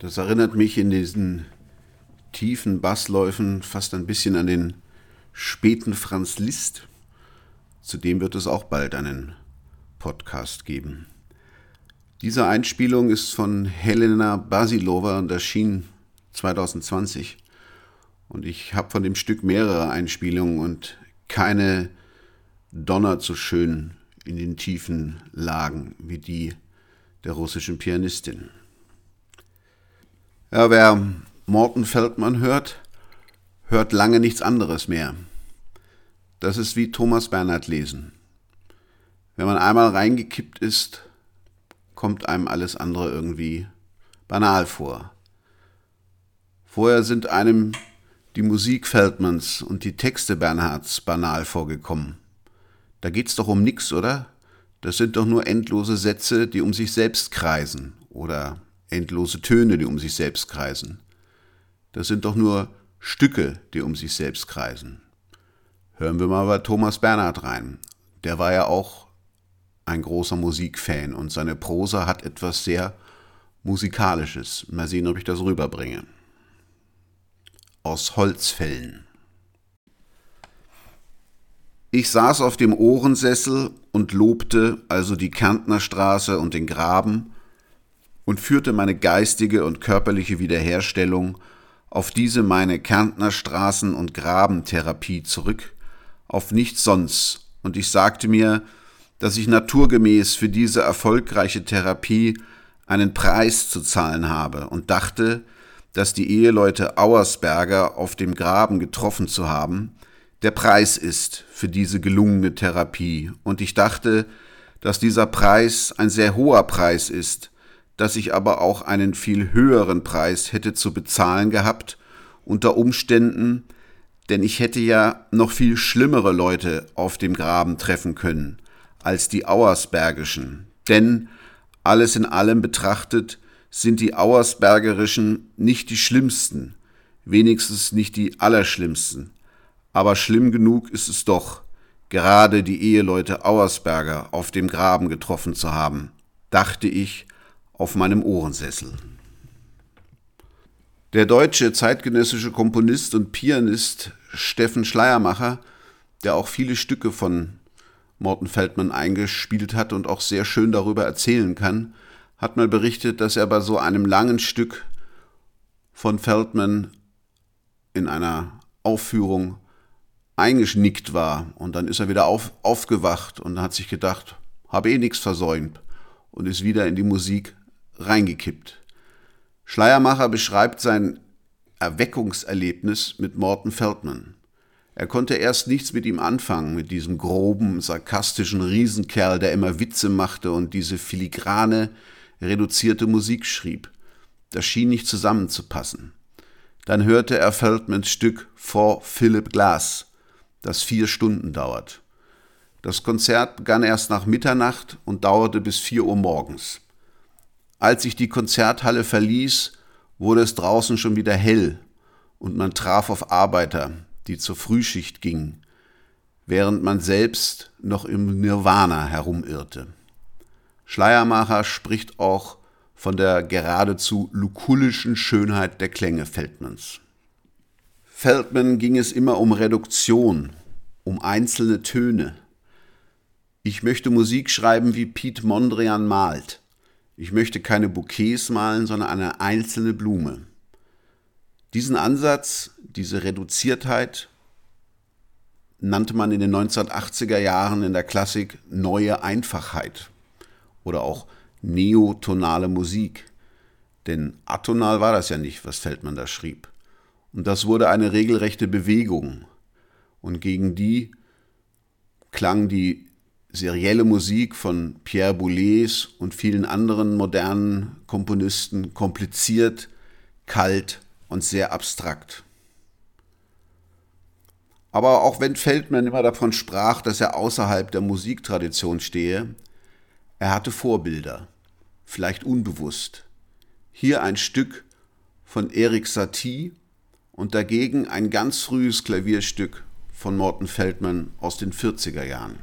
Das erinnert mich in diesen tiefen Bassläufen fast ein bisschen an den späten Franz Liszt. Zudem wird es auch bald einen Podcast geben. Diese Einspielung ist von Helena Basilova und erschien zwanzig zwanzig. Und ich habe von dem Stück mehrere Einspielungen und keine donnert so schön in den tiefen Lagen wie die der russischen Pianistin. Ja, wer Morton Feldman hört, hört lange nichts anderes mehr. Das ist wie Thomas Bernhard lesen. Wenn man einmal reingekippt ist, kommt einem alles andere irgendwie banal vor. Vorher sind einem die Musik Feldmans und die Texte Bernhards banal vorgekommen. Da geht's doch um nichts, oder? Das sind doch nur endlose Sätze, die um sich selbst kreisen. Oder endlose Töne, die um sich selbst kreisen. Das sind doch nur Stücke, die um sich selbst kreisen. Hören wir mal bei Thomas Bernhard rein. Der war ja auch ein großer Musikfan und seine Prosa hat etwas sehr Musikalisches. Mal sehen, ob ich das rüberbringe. Aus Holzfällen. Ich saß auf dem Ohrensessel und lobte also die Kärntnerstraße und den Graben und führte meine geistige und körperliche Wiederherstellung auf diese meine Kärntnerstraßen- und Grabentherapie zurück, auf nichts sonst, und ich sagte mir, dass ich naturgemäß für diese erfolgreiche Therapie einen Preis zu zahlen habe und dachte, dass die Eheleute Auersberger auf dem Graben getroffen zu haben, der Preis ist für diese gelungene Therapie, und ich dachte, dass dieser Preis ein sehr hoher Preis ist, dass ich aber auch einen viel höheren Preis hätte zu bezahlen gehabt, unter Umständen, denn ich hätte ja noch viel schlimmere Leute auf dem Graben treffen können, als die Auersbergischen, denn alles in allem betrachtet sind die Auersbergerischen nicht die schlimmsten, wenigstens nicht die allerschlimmsten. Aber schlimm genug ist es doch, gerade die Eheleute Auersberger auf dem Graben getroffen zu haben, dachte ich auf meinem Ohrensessel. Der deutsche zeitgenössische Komponist und Pianist Steffen Schleiermacher, der auch viele Stücke von Morton Feldman eingespielt hat und auch sehr schön darüber erzählen kann, hat mal berichtet, dass er bei so einem langen Stück von Feldman in einer Aufführung eingeschnickt war und dann ist er wieder auf, aufgewacht und hat sich gedacht, habe eh nichts versäumt und ist wieder in die Musik reingekippt. Schleiermacher beschreibt sein Erweckungserlebnis mit Morton Feldman. Er konnte erst nichts mit ihm anfangen, mit diesem groben, sarkastischen Riesenkerl, der immer Witze machte und diese filigrane, reduzierte Musik schrieb. Das schien nicht zusammenzupassen. Dann hörte er Feldmans Stück For Philip Glass, das vier Stunden dauert. Das Konzert begann erst nach Mitternacht und dauerte bis vier Uhr morgens. Als ich die Konzerthalle verließ, wurde es draußen schon wieder hell und man traf auf Arbeiter, die zur Frühschicht gingen, während man selbst noch im Nirvana herumirrte. Schleiermacher spricht auch von der geradezu lukullischen Schönheit der Klänge Feldmans. Feldman ging es immer um Reduktion, um einzelne Töne. Ich möchte Musik schreiben, wie Piet Mondrian malt. Ich möchte keine Bouquets malen, sondern eine einzelne Blume. Diesen Ansatz, diese Reduziertheit, nannte man in den neunzehnhundertachtziger Jahren in der Klassik neue Einfachheit oder auch neotonale Musik. Denn atonal war das ja nicht, was Feldman da schrieb. Und das wurde eine regelrechte Bewegung. Und gegen die klang die serielle Musik von Pierre Boulez und vielen anderen modernen Komponisten kompliziert, kalt und sehr abstrakt. Aber auch wenn Feldman immer davon sprach, dass er außerhalb der Musiktradition stehe, er hatte Vorbilder, vielleicht unbewusst. Hier ein Stück von Erik Satie, und dagegen ein ganz frühes Klavierstück von Morton Feldman aus den vierziger Jahren.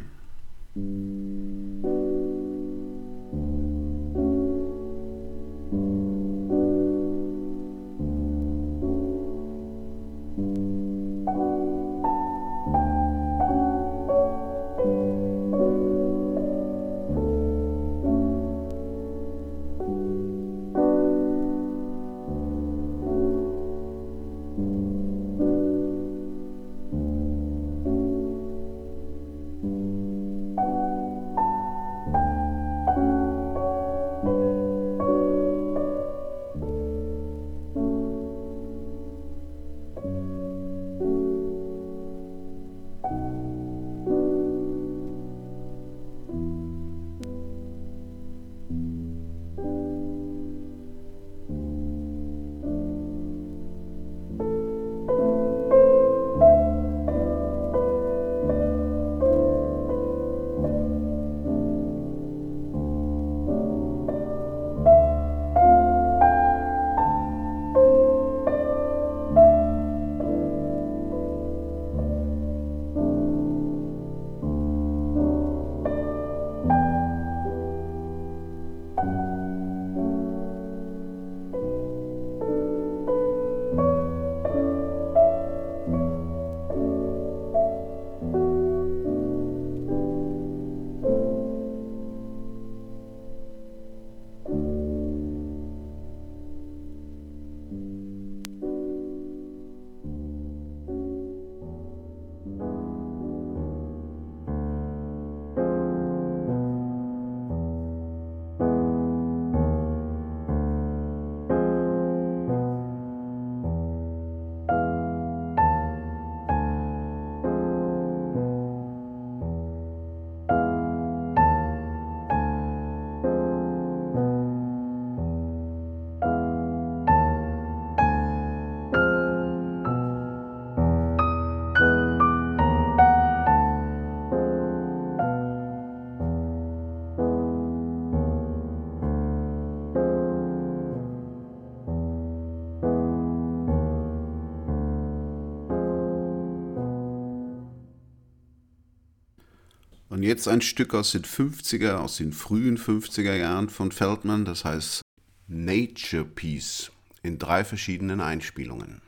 Und jetzt ein Stück aus den fünfziger, aus den frühen fünfziger Jahren von Feldman, das heißt Nature Piece in drei verschiedenen Einspielungen.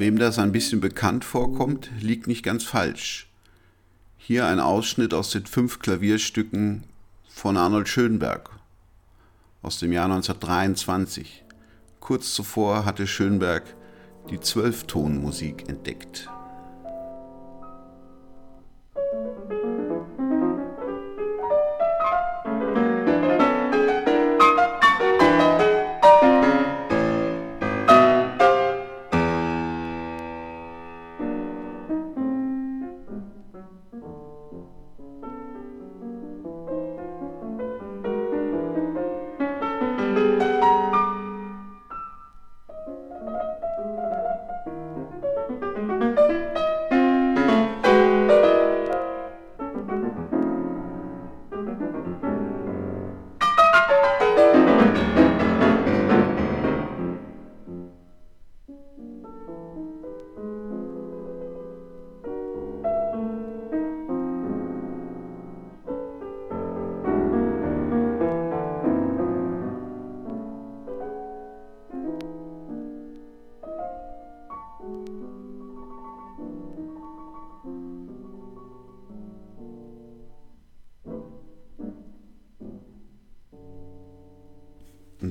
Wem das ein bisschen bekannt vorkommt, liegt nicht ganz falsch. Hier ein Ausschnitt aus den fünf Klavierstücken von Arnold Schönberg aus dem Jahr neunzehnhundertdreiundzwanzig. Kurz zuvor hatte Schönberg die Zwölftonmusik entdeckt.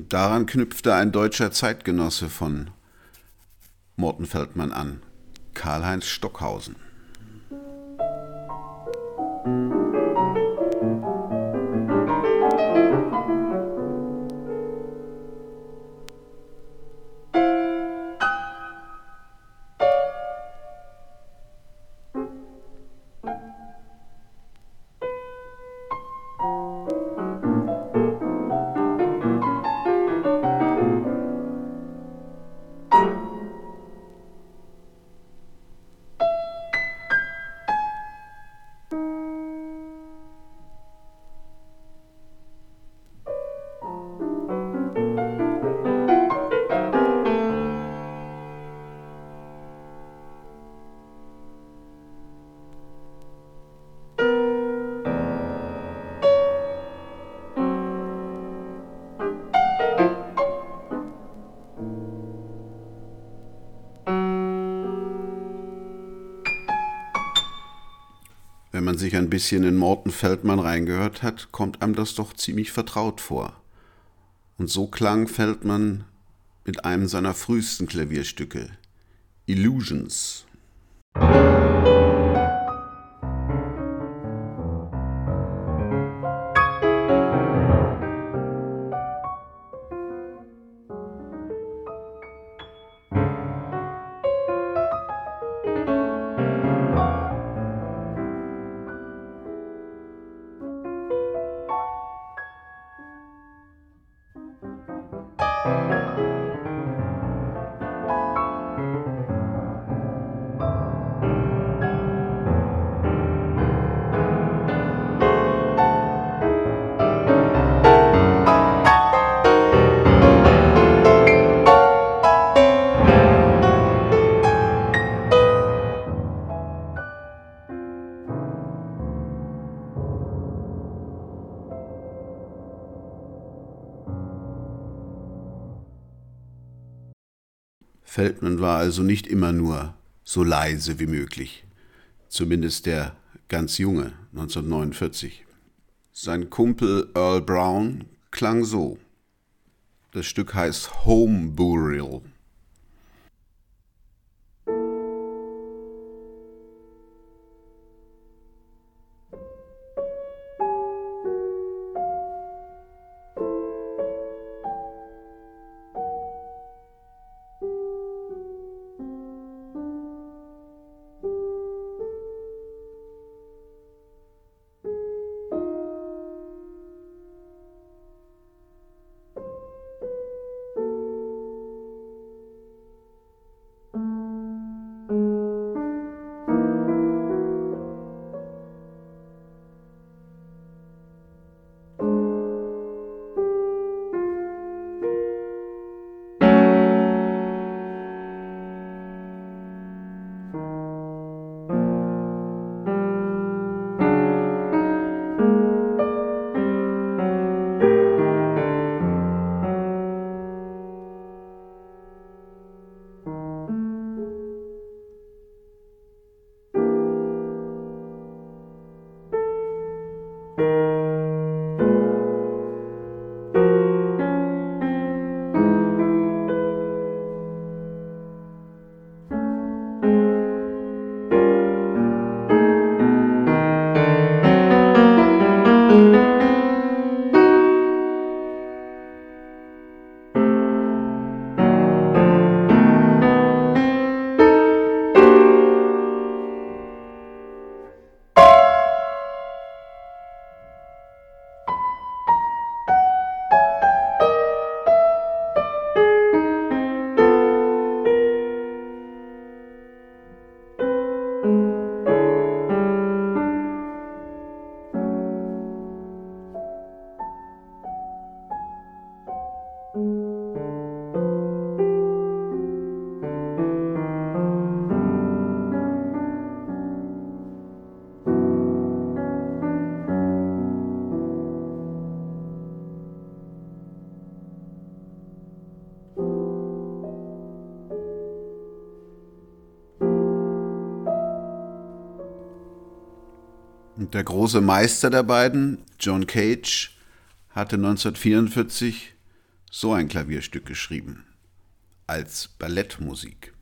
Daran knüpfte ein deutscher Zeitgenosse von Morton Feldman an, Karlheinz Stockhausen. sich ein bisschen in Morton Feldman reingehört hat, kommt einem das doch ziemlich vertraut vor. Und so klang Feldman mit einem seiner frühesten Klavierstücke, Illusions. Feldman war also nicht immer nur so leise wie möglich, zumindest der ganz junge neunzehnhundertneunundvierzig. Sein Kumpel Earl Brown klang so. Das Stück heißt Home Burial. Der große Meister der beiden, John Cage, hatte neunzehnhundertvierundvierzig so ein Klavierstück geschrieben, als Ballettmusik.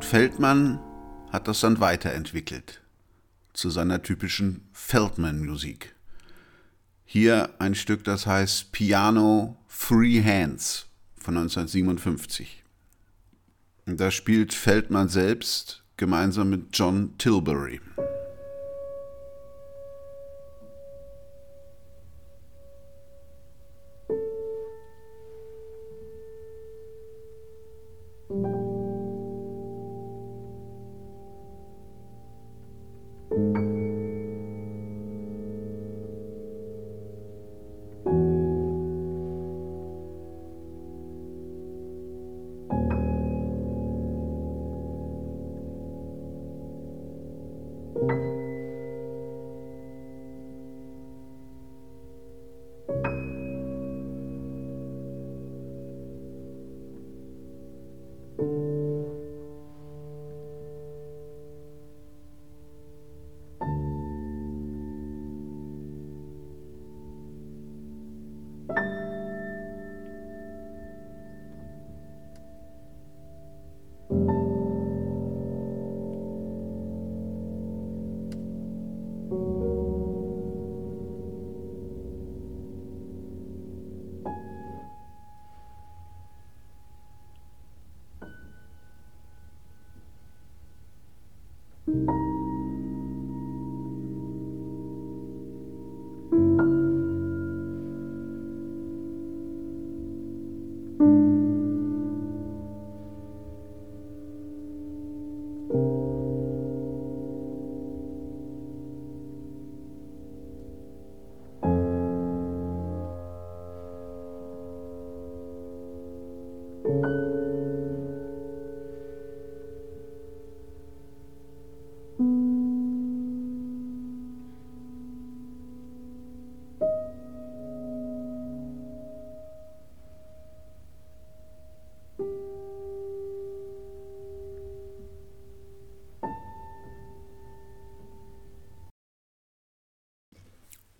Feldman hat das dann weiterentwickelt zu seiner typischen Feldman-Musik. Hier ein Stück, das heißt Piano Free Hands von neunzehnhundertsiebenundfünfzig. Und da spielt Feldman selbst gemeinsam mit John Tilbury.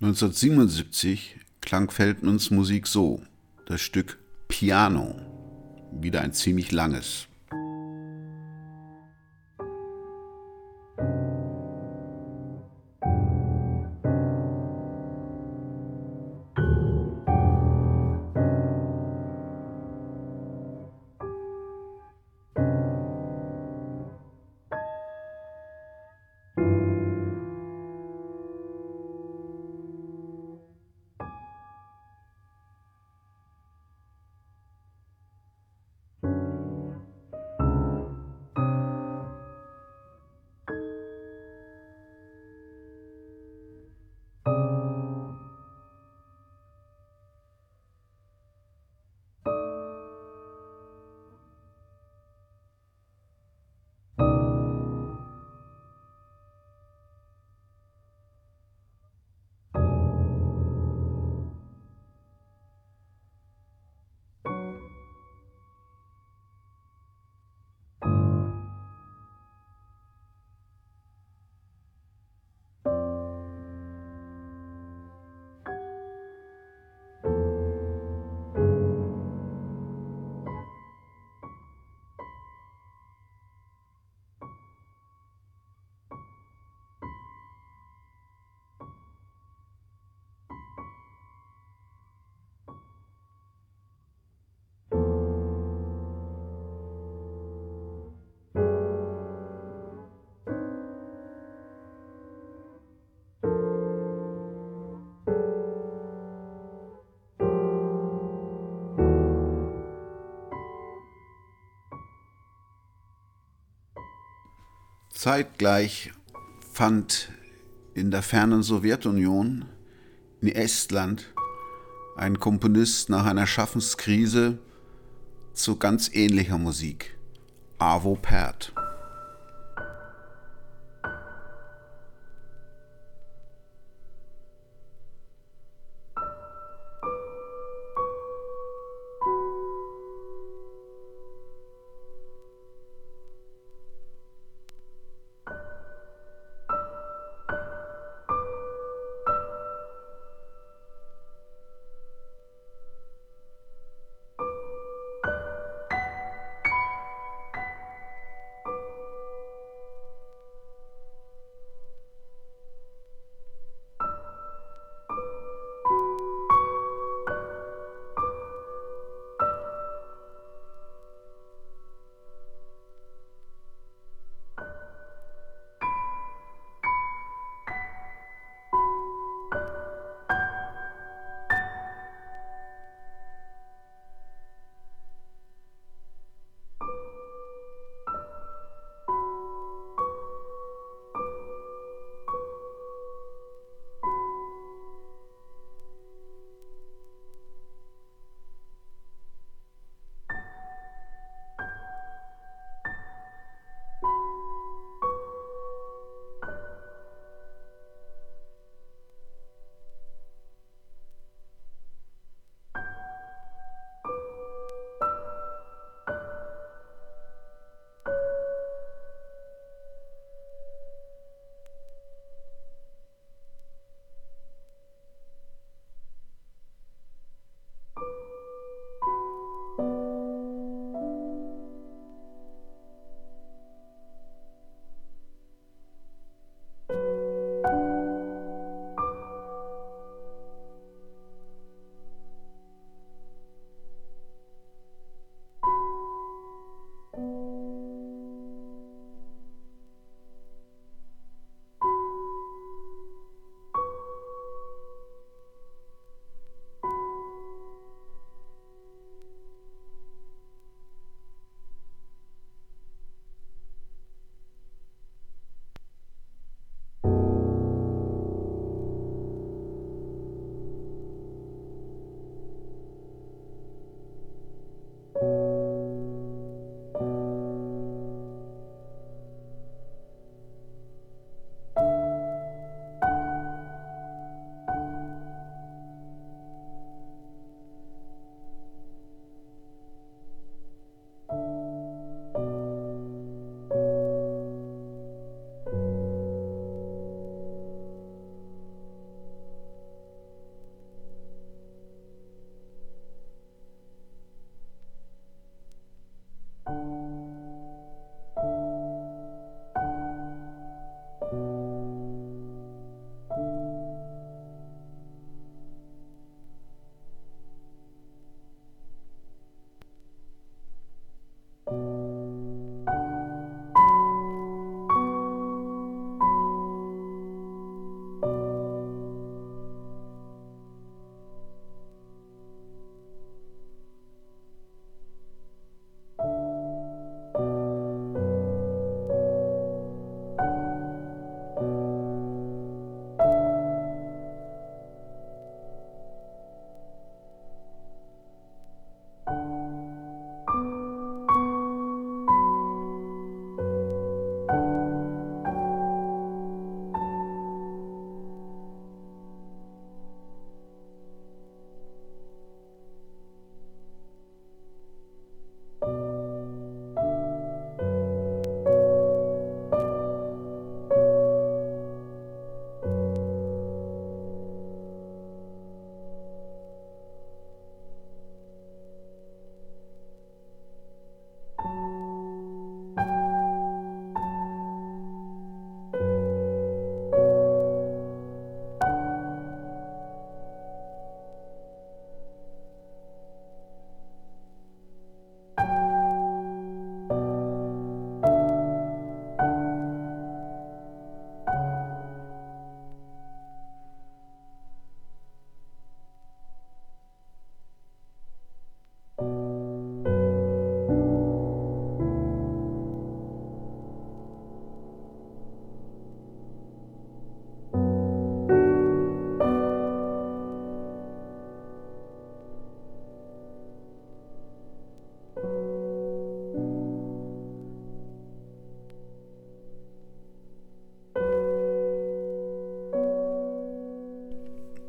neunzehnhundertsiebenundsiebzig klang Feldmans Musik so, das Stück Piano, wieder ein ziemlich langes. Zeitgleich fand in der fernen Sowjetunion, in Estland, ein Komponist nach einer Schaffenskrise zu ganz ähnlicher Musik, Arvo Pärt.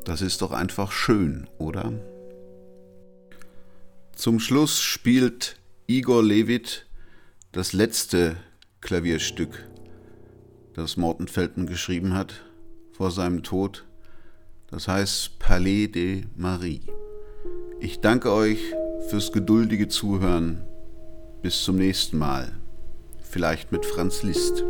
Das ist doch einfach schön, oder? Zum Schluss spielt Igor Levit das letzte Klavierstück, das Morton Feldman geschrieben hat vor seinem Tod. Das heißt Palais de Marie. Ich danke euch fürs geduldige Zuhören. Bis zum nächsten Mal. Vielleicht mit Franz Liszt.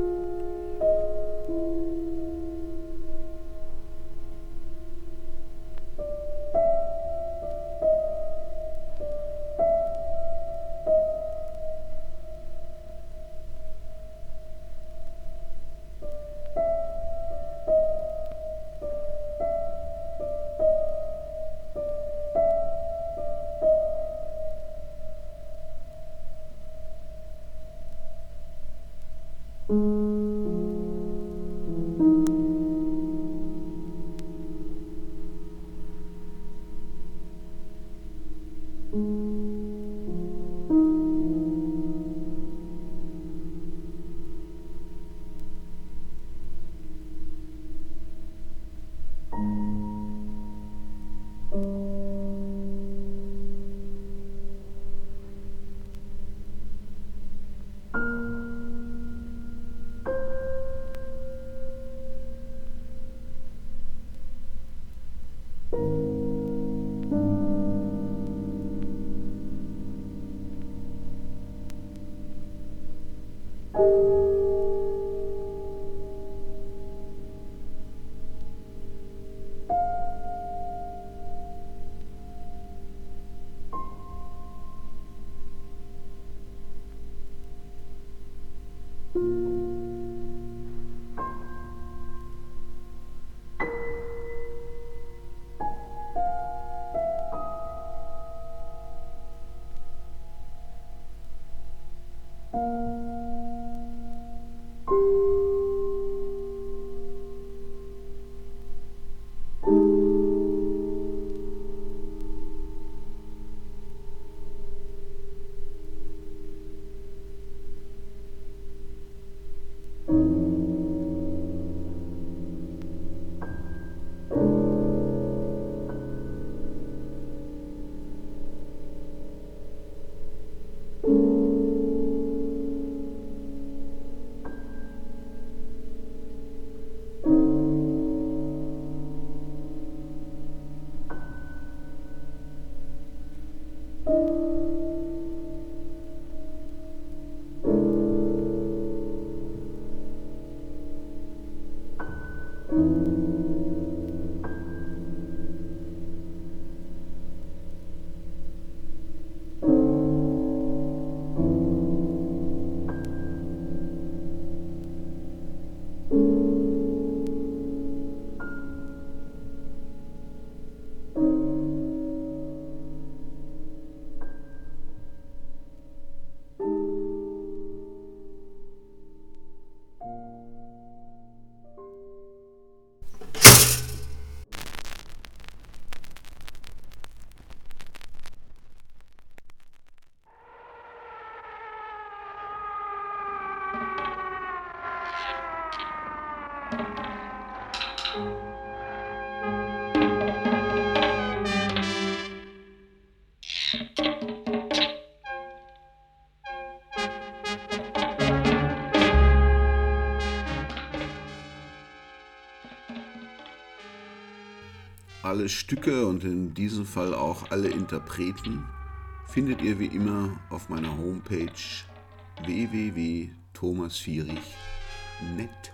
Alle Stücke und in diesem Fall auch alle Interpreten findet ihr wie immer auf meiner Homepage w w w punkt thomas vierich punkt net.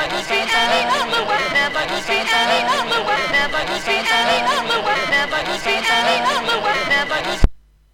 but just be any other way.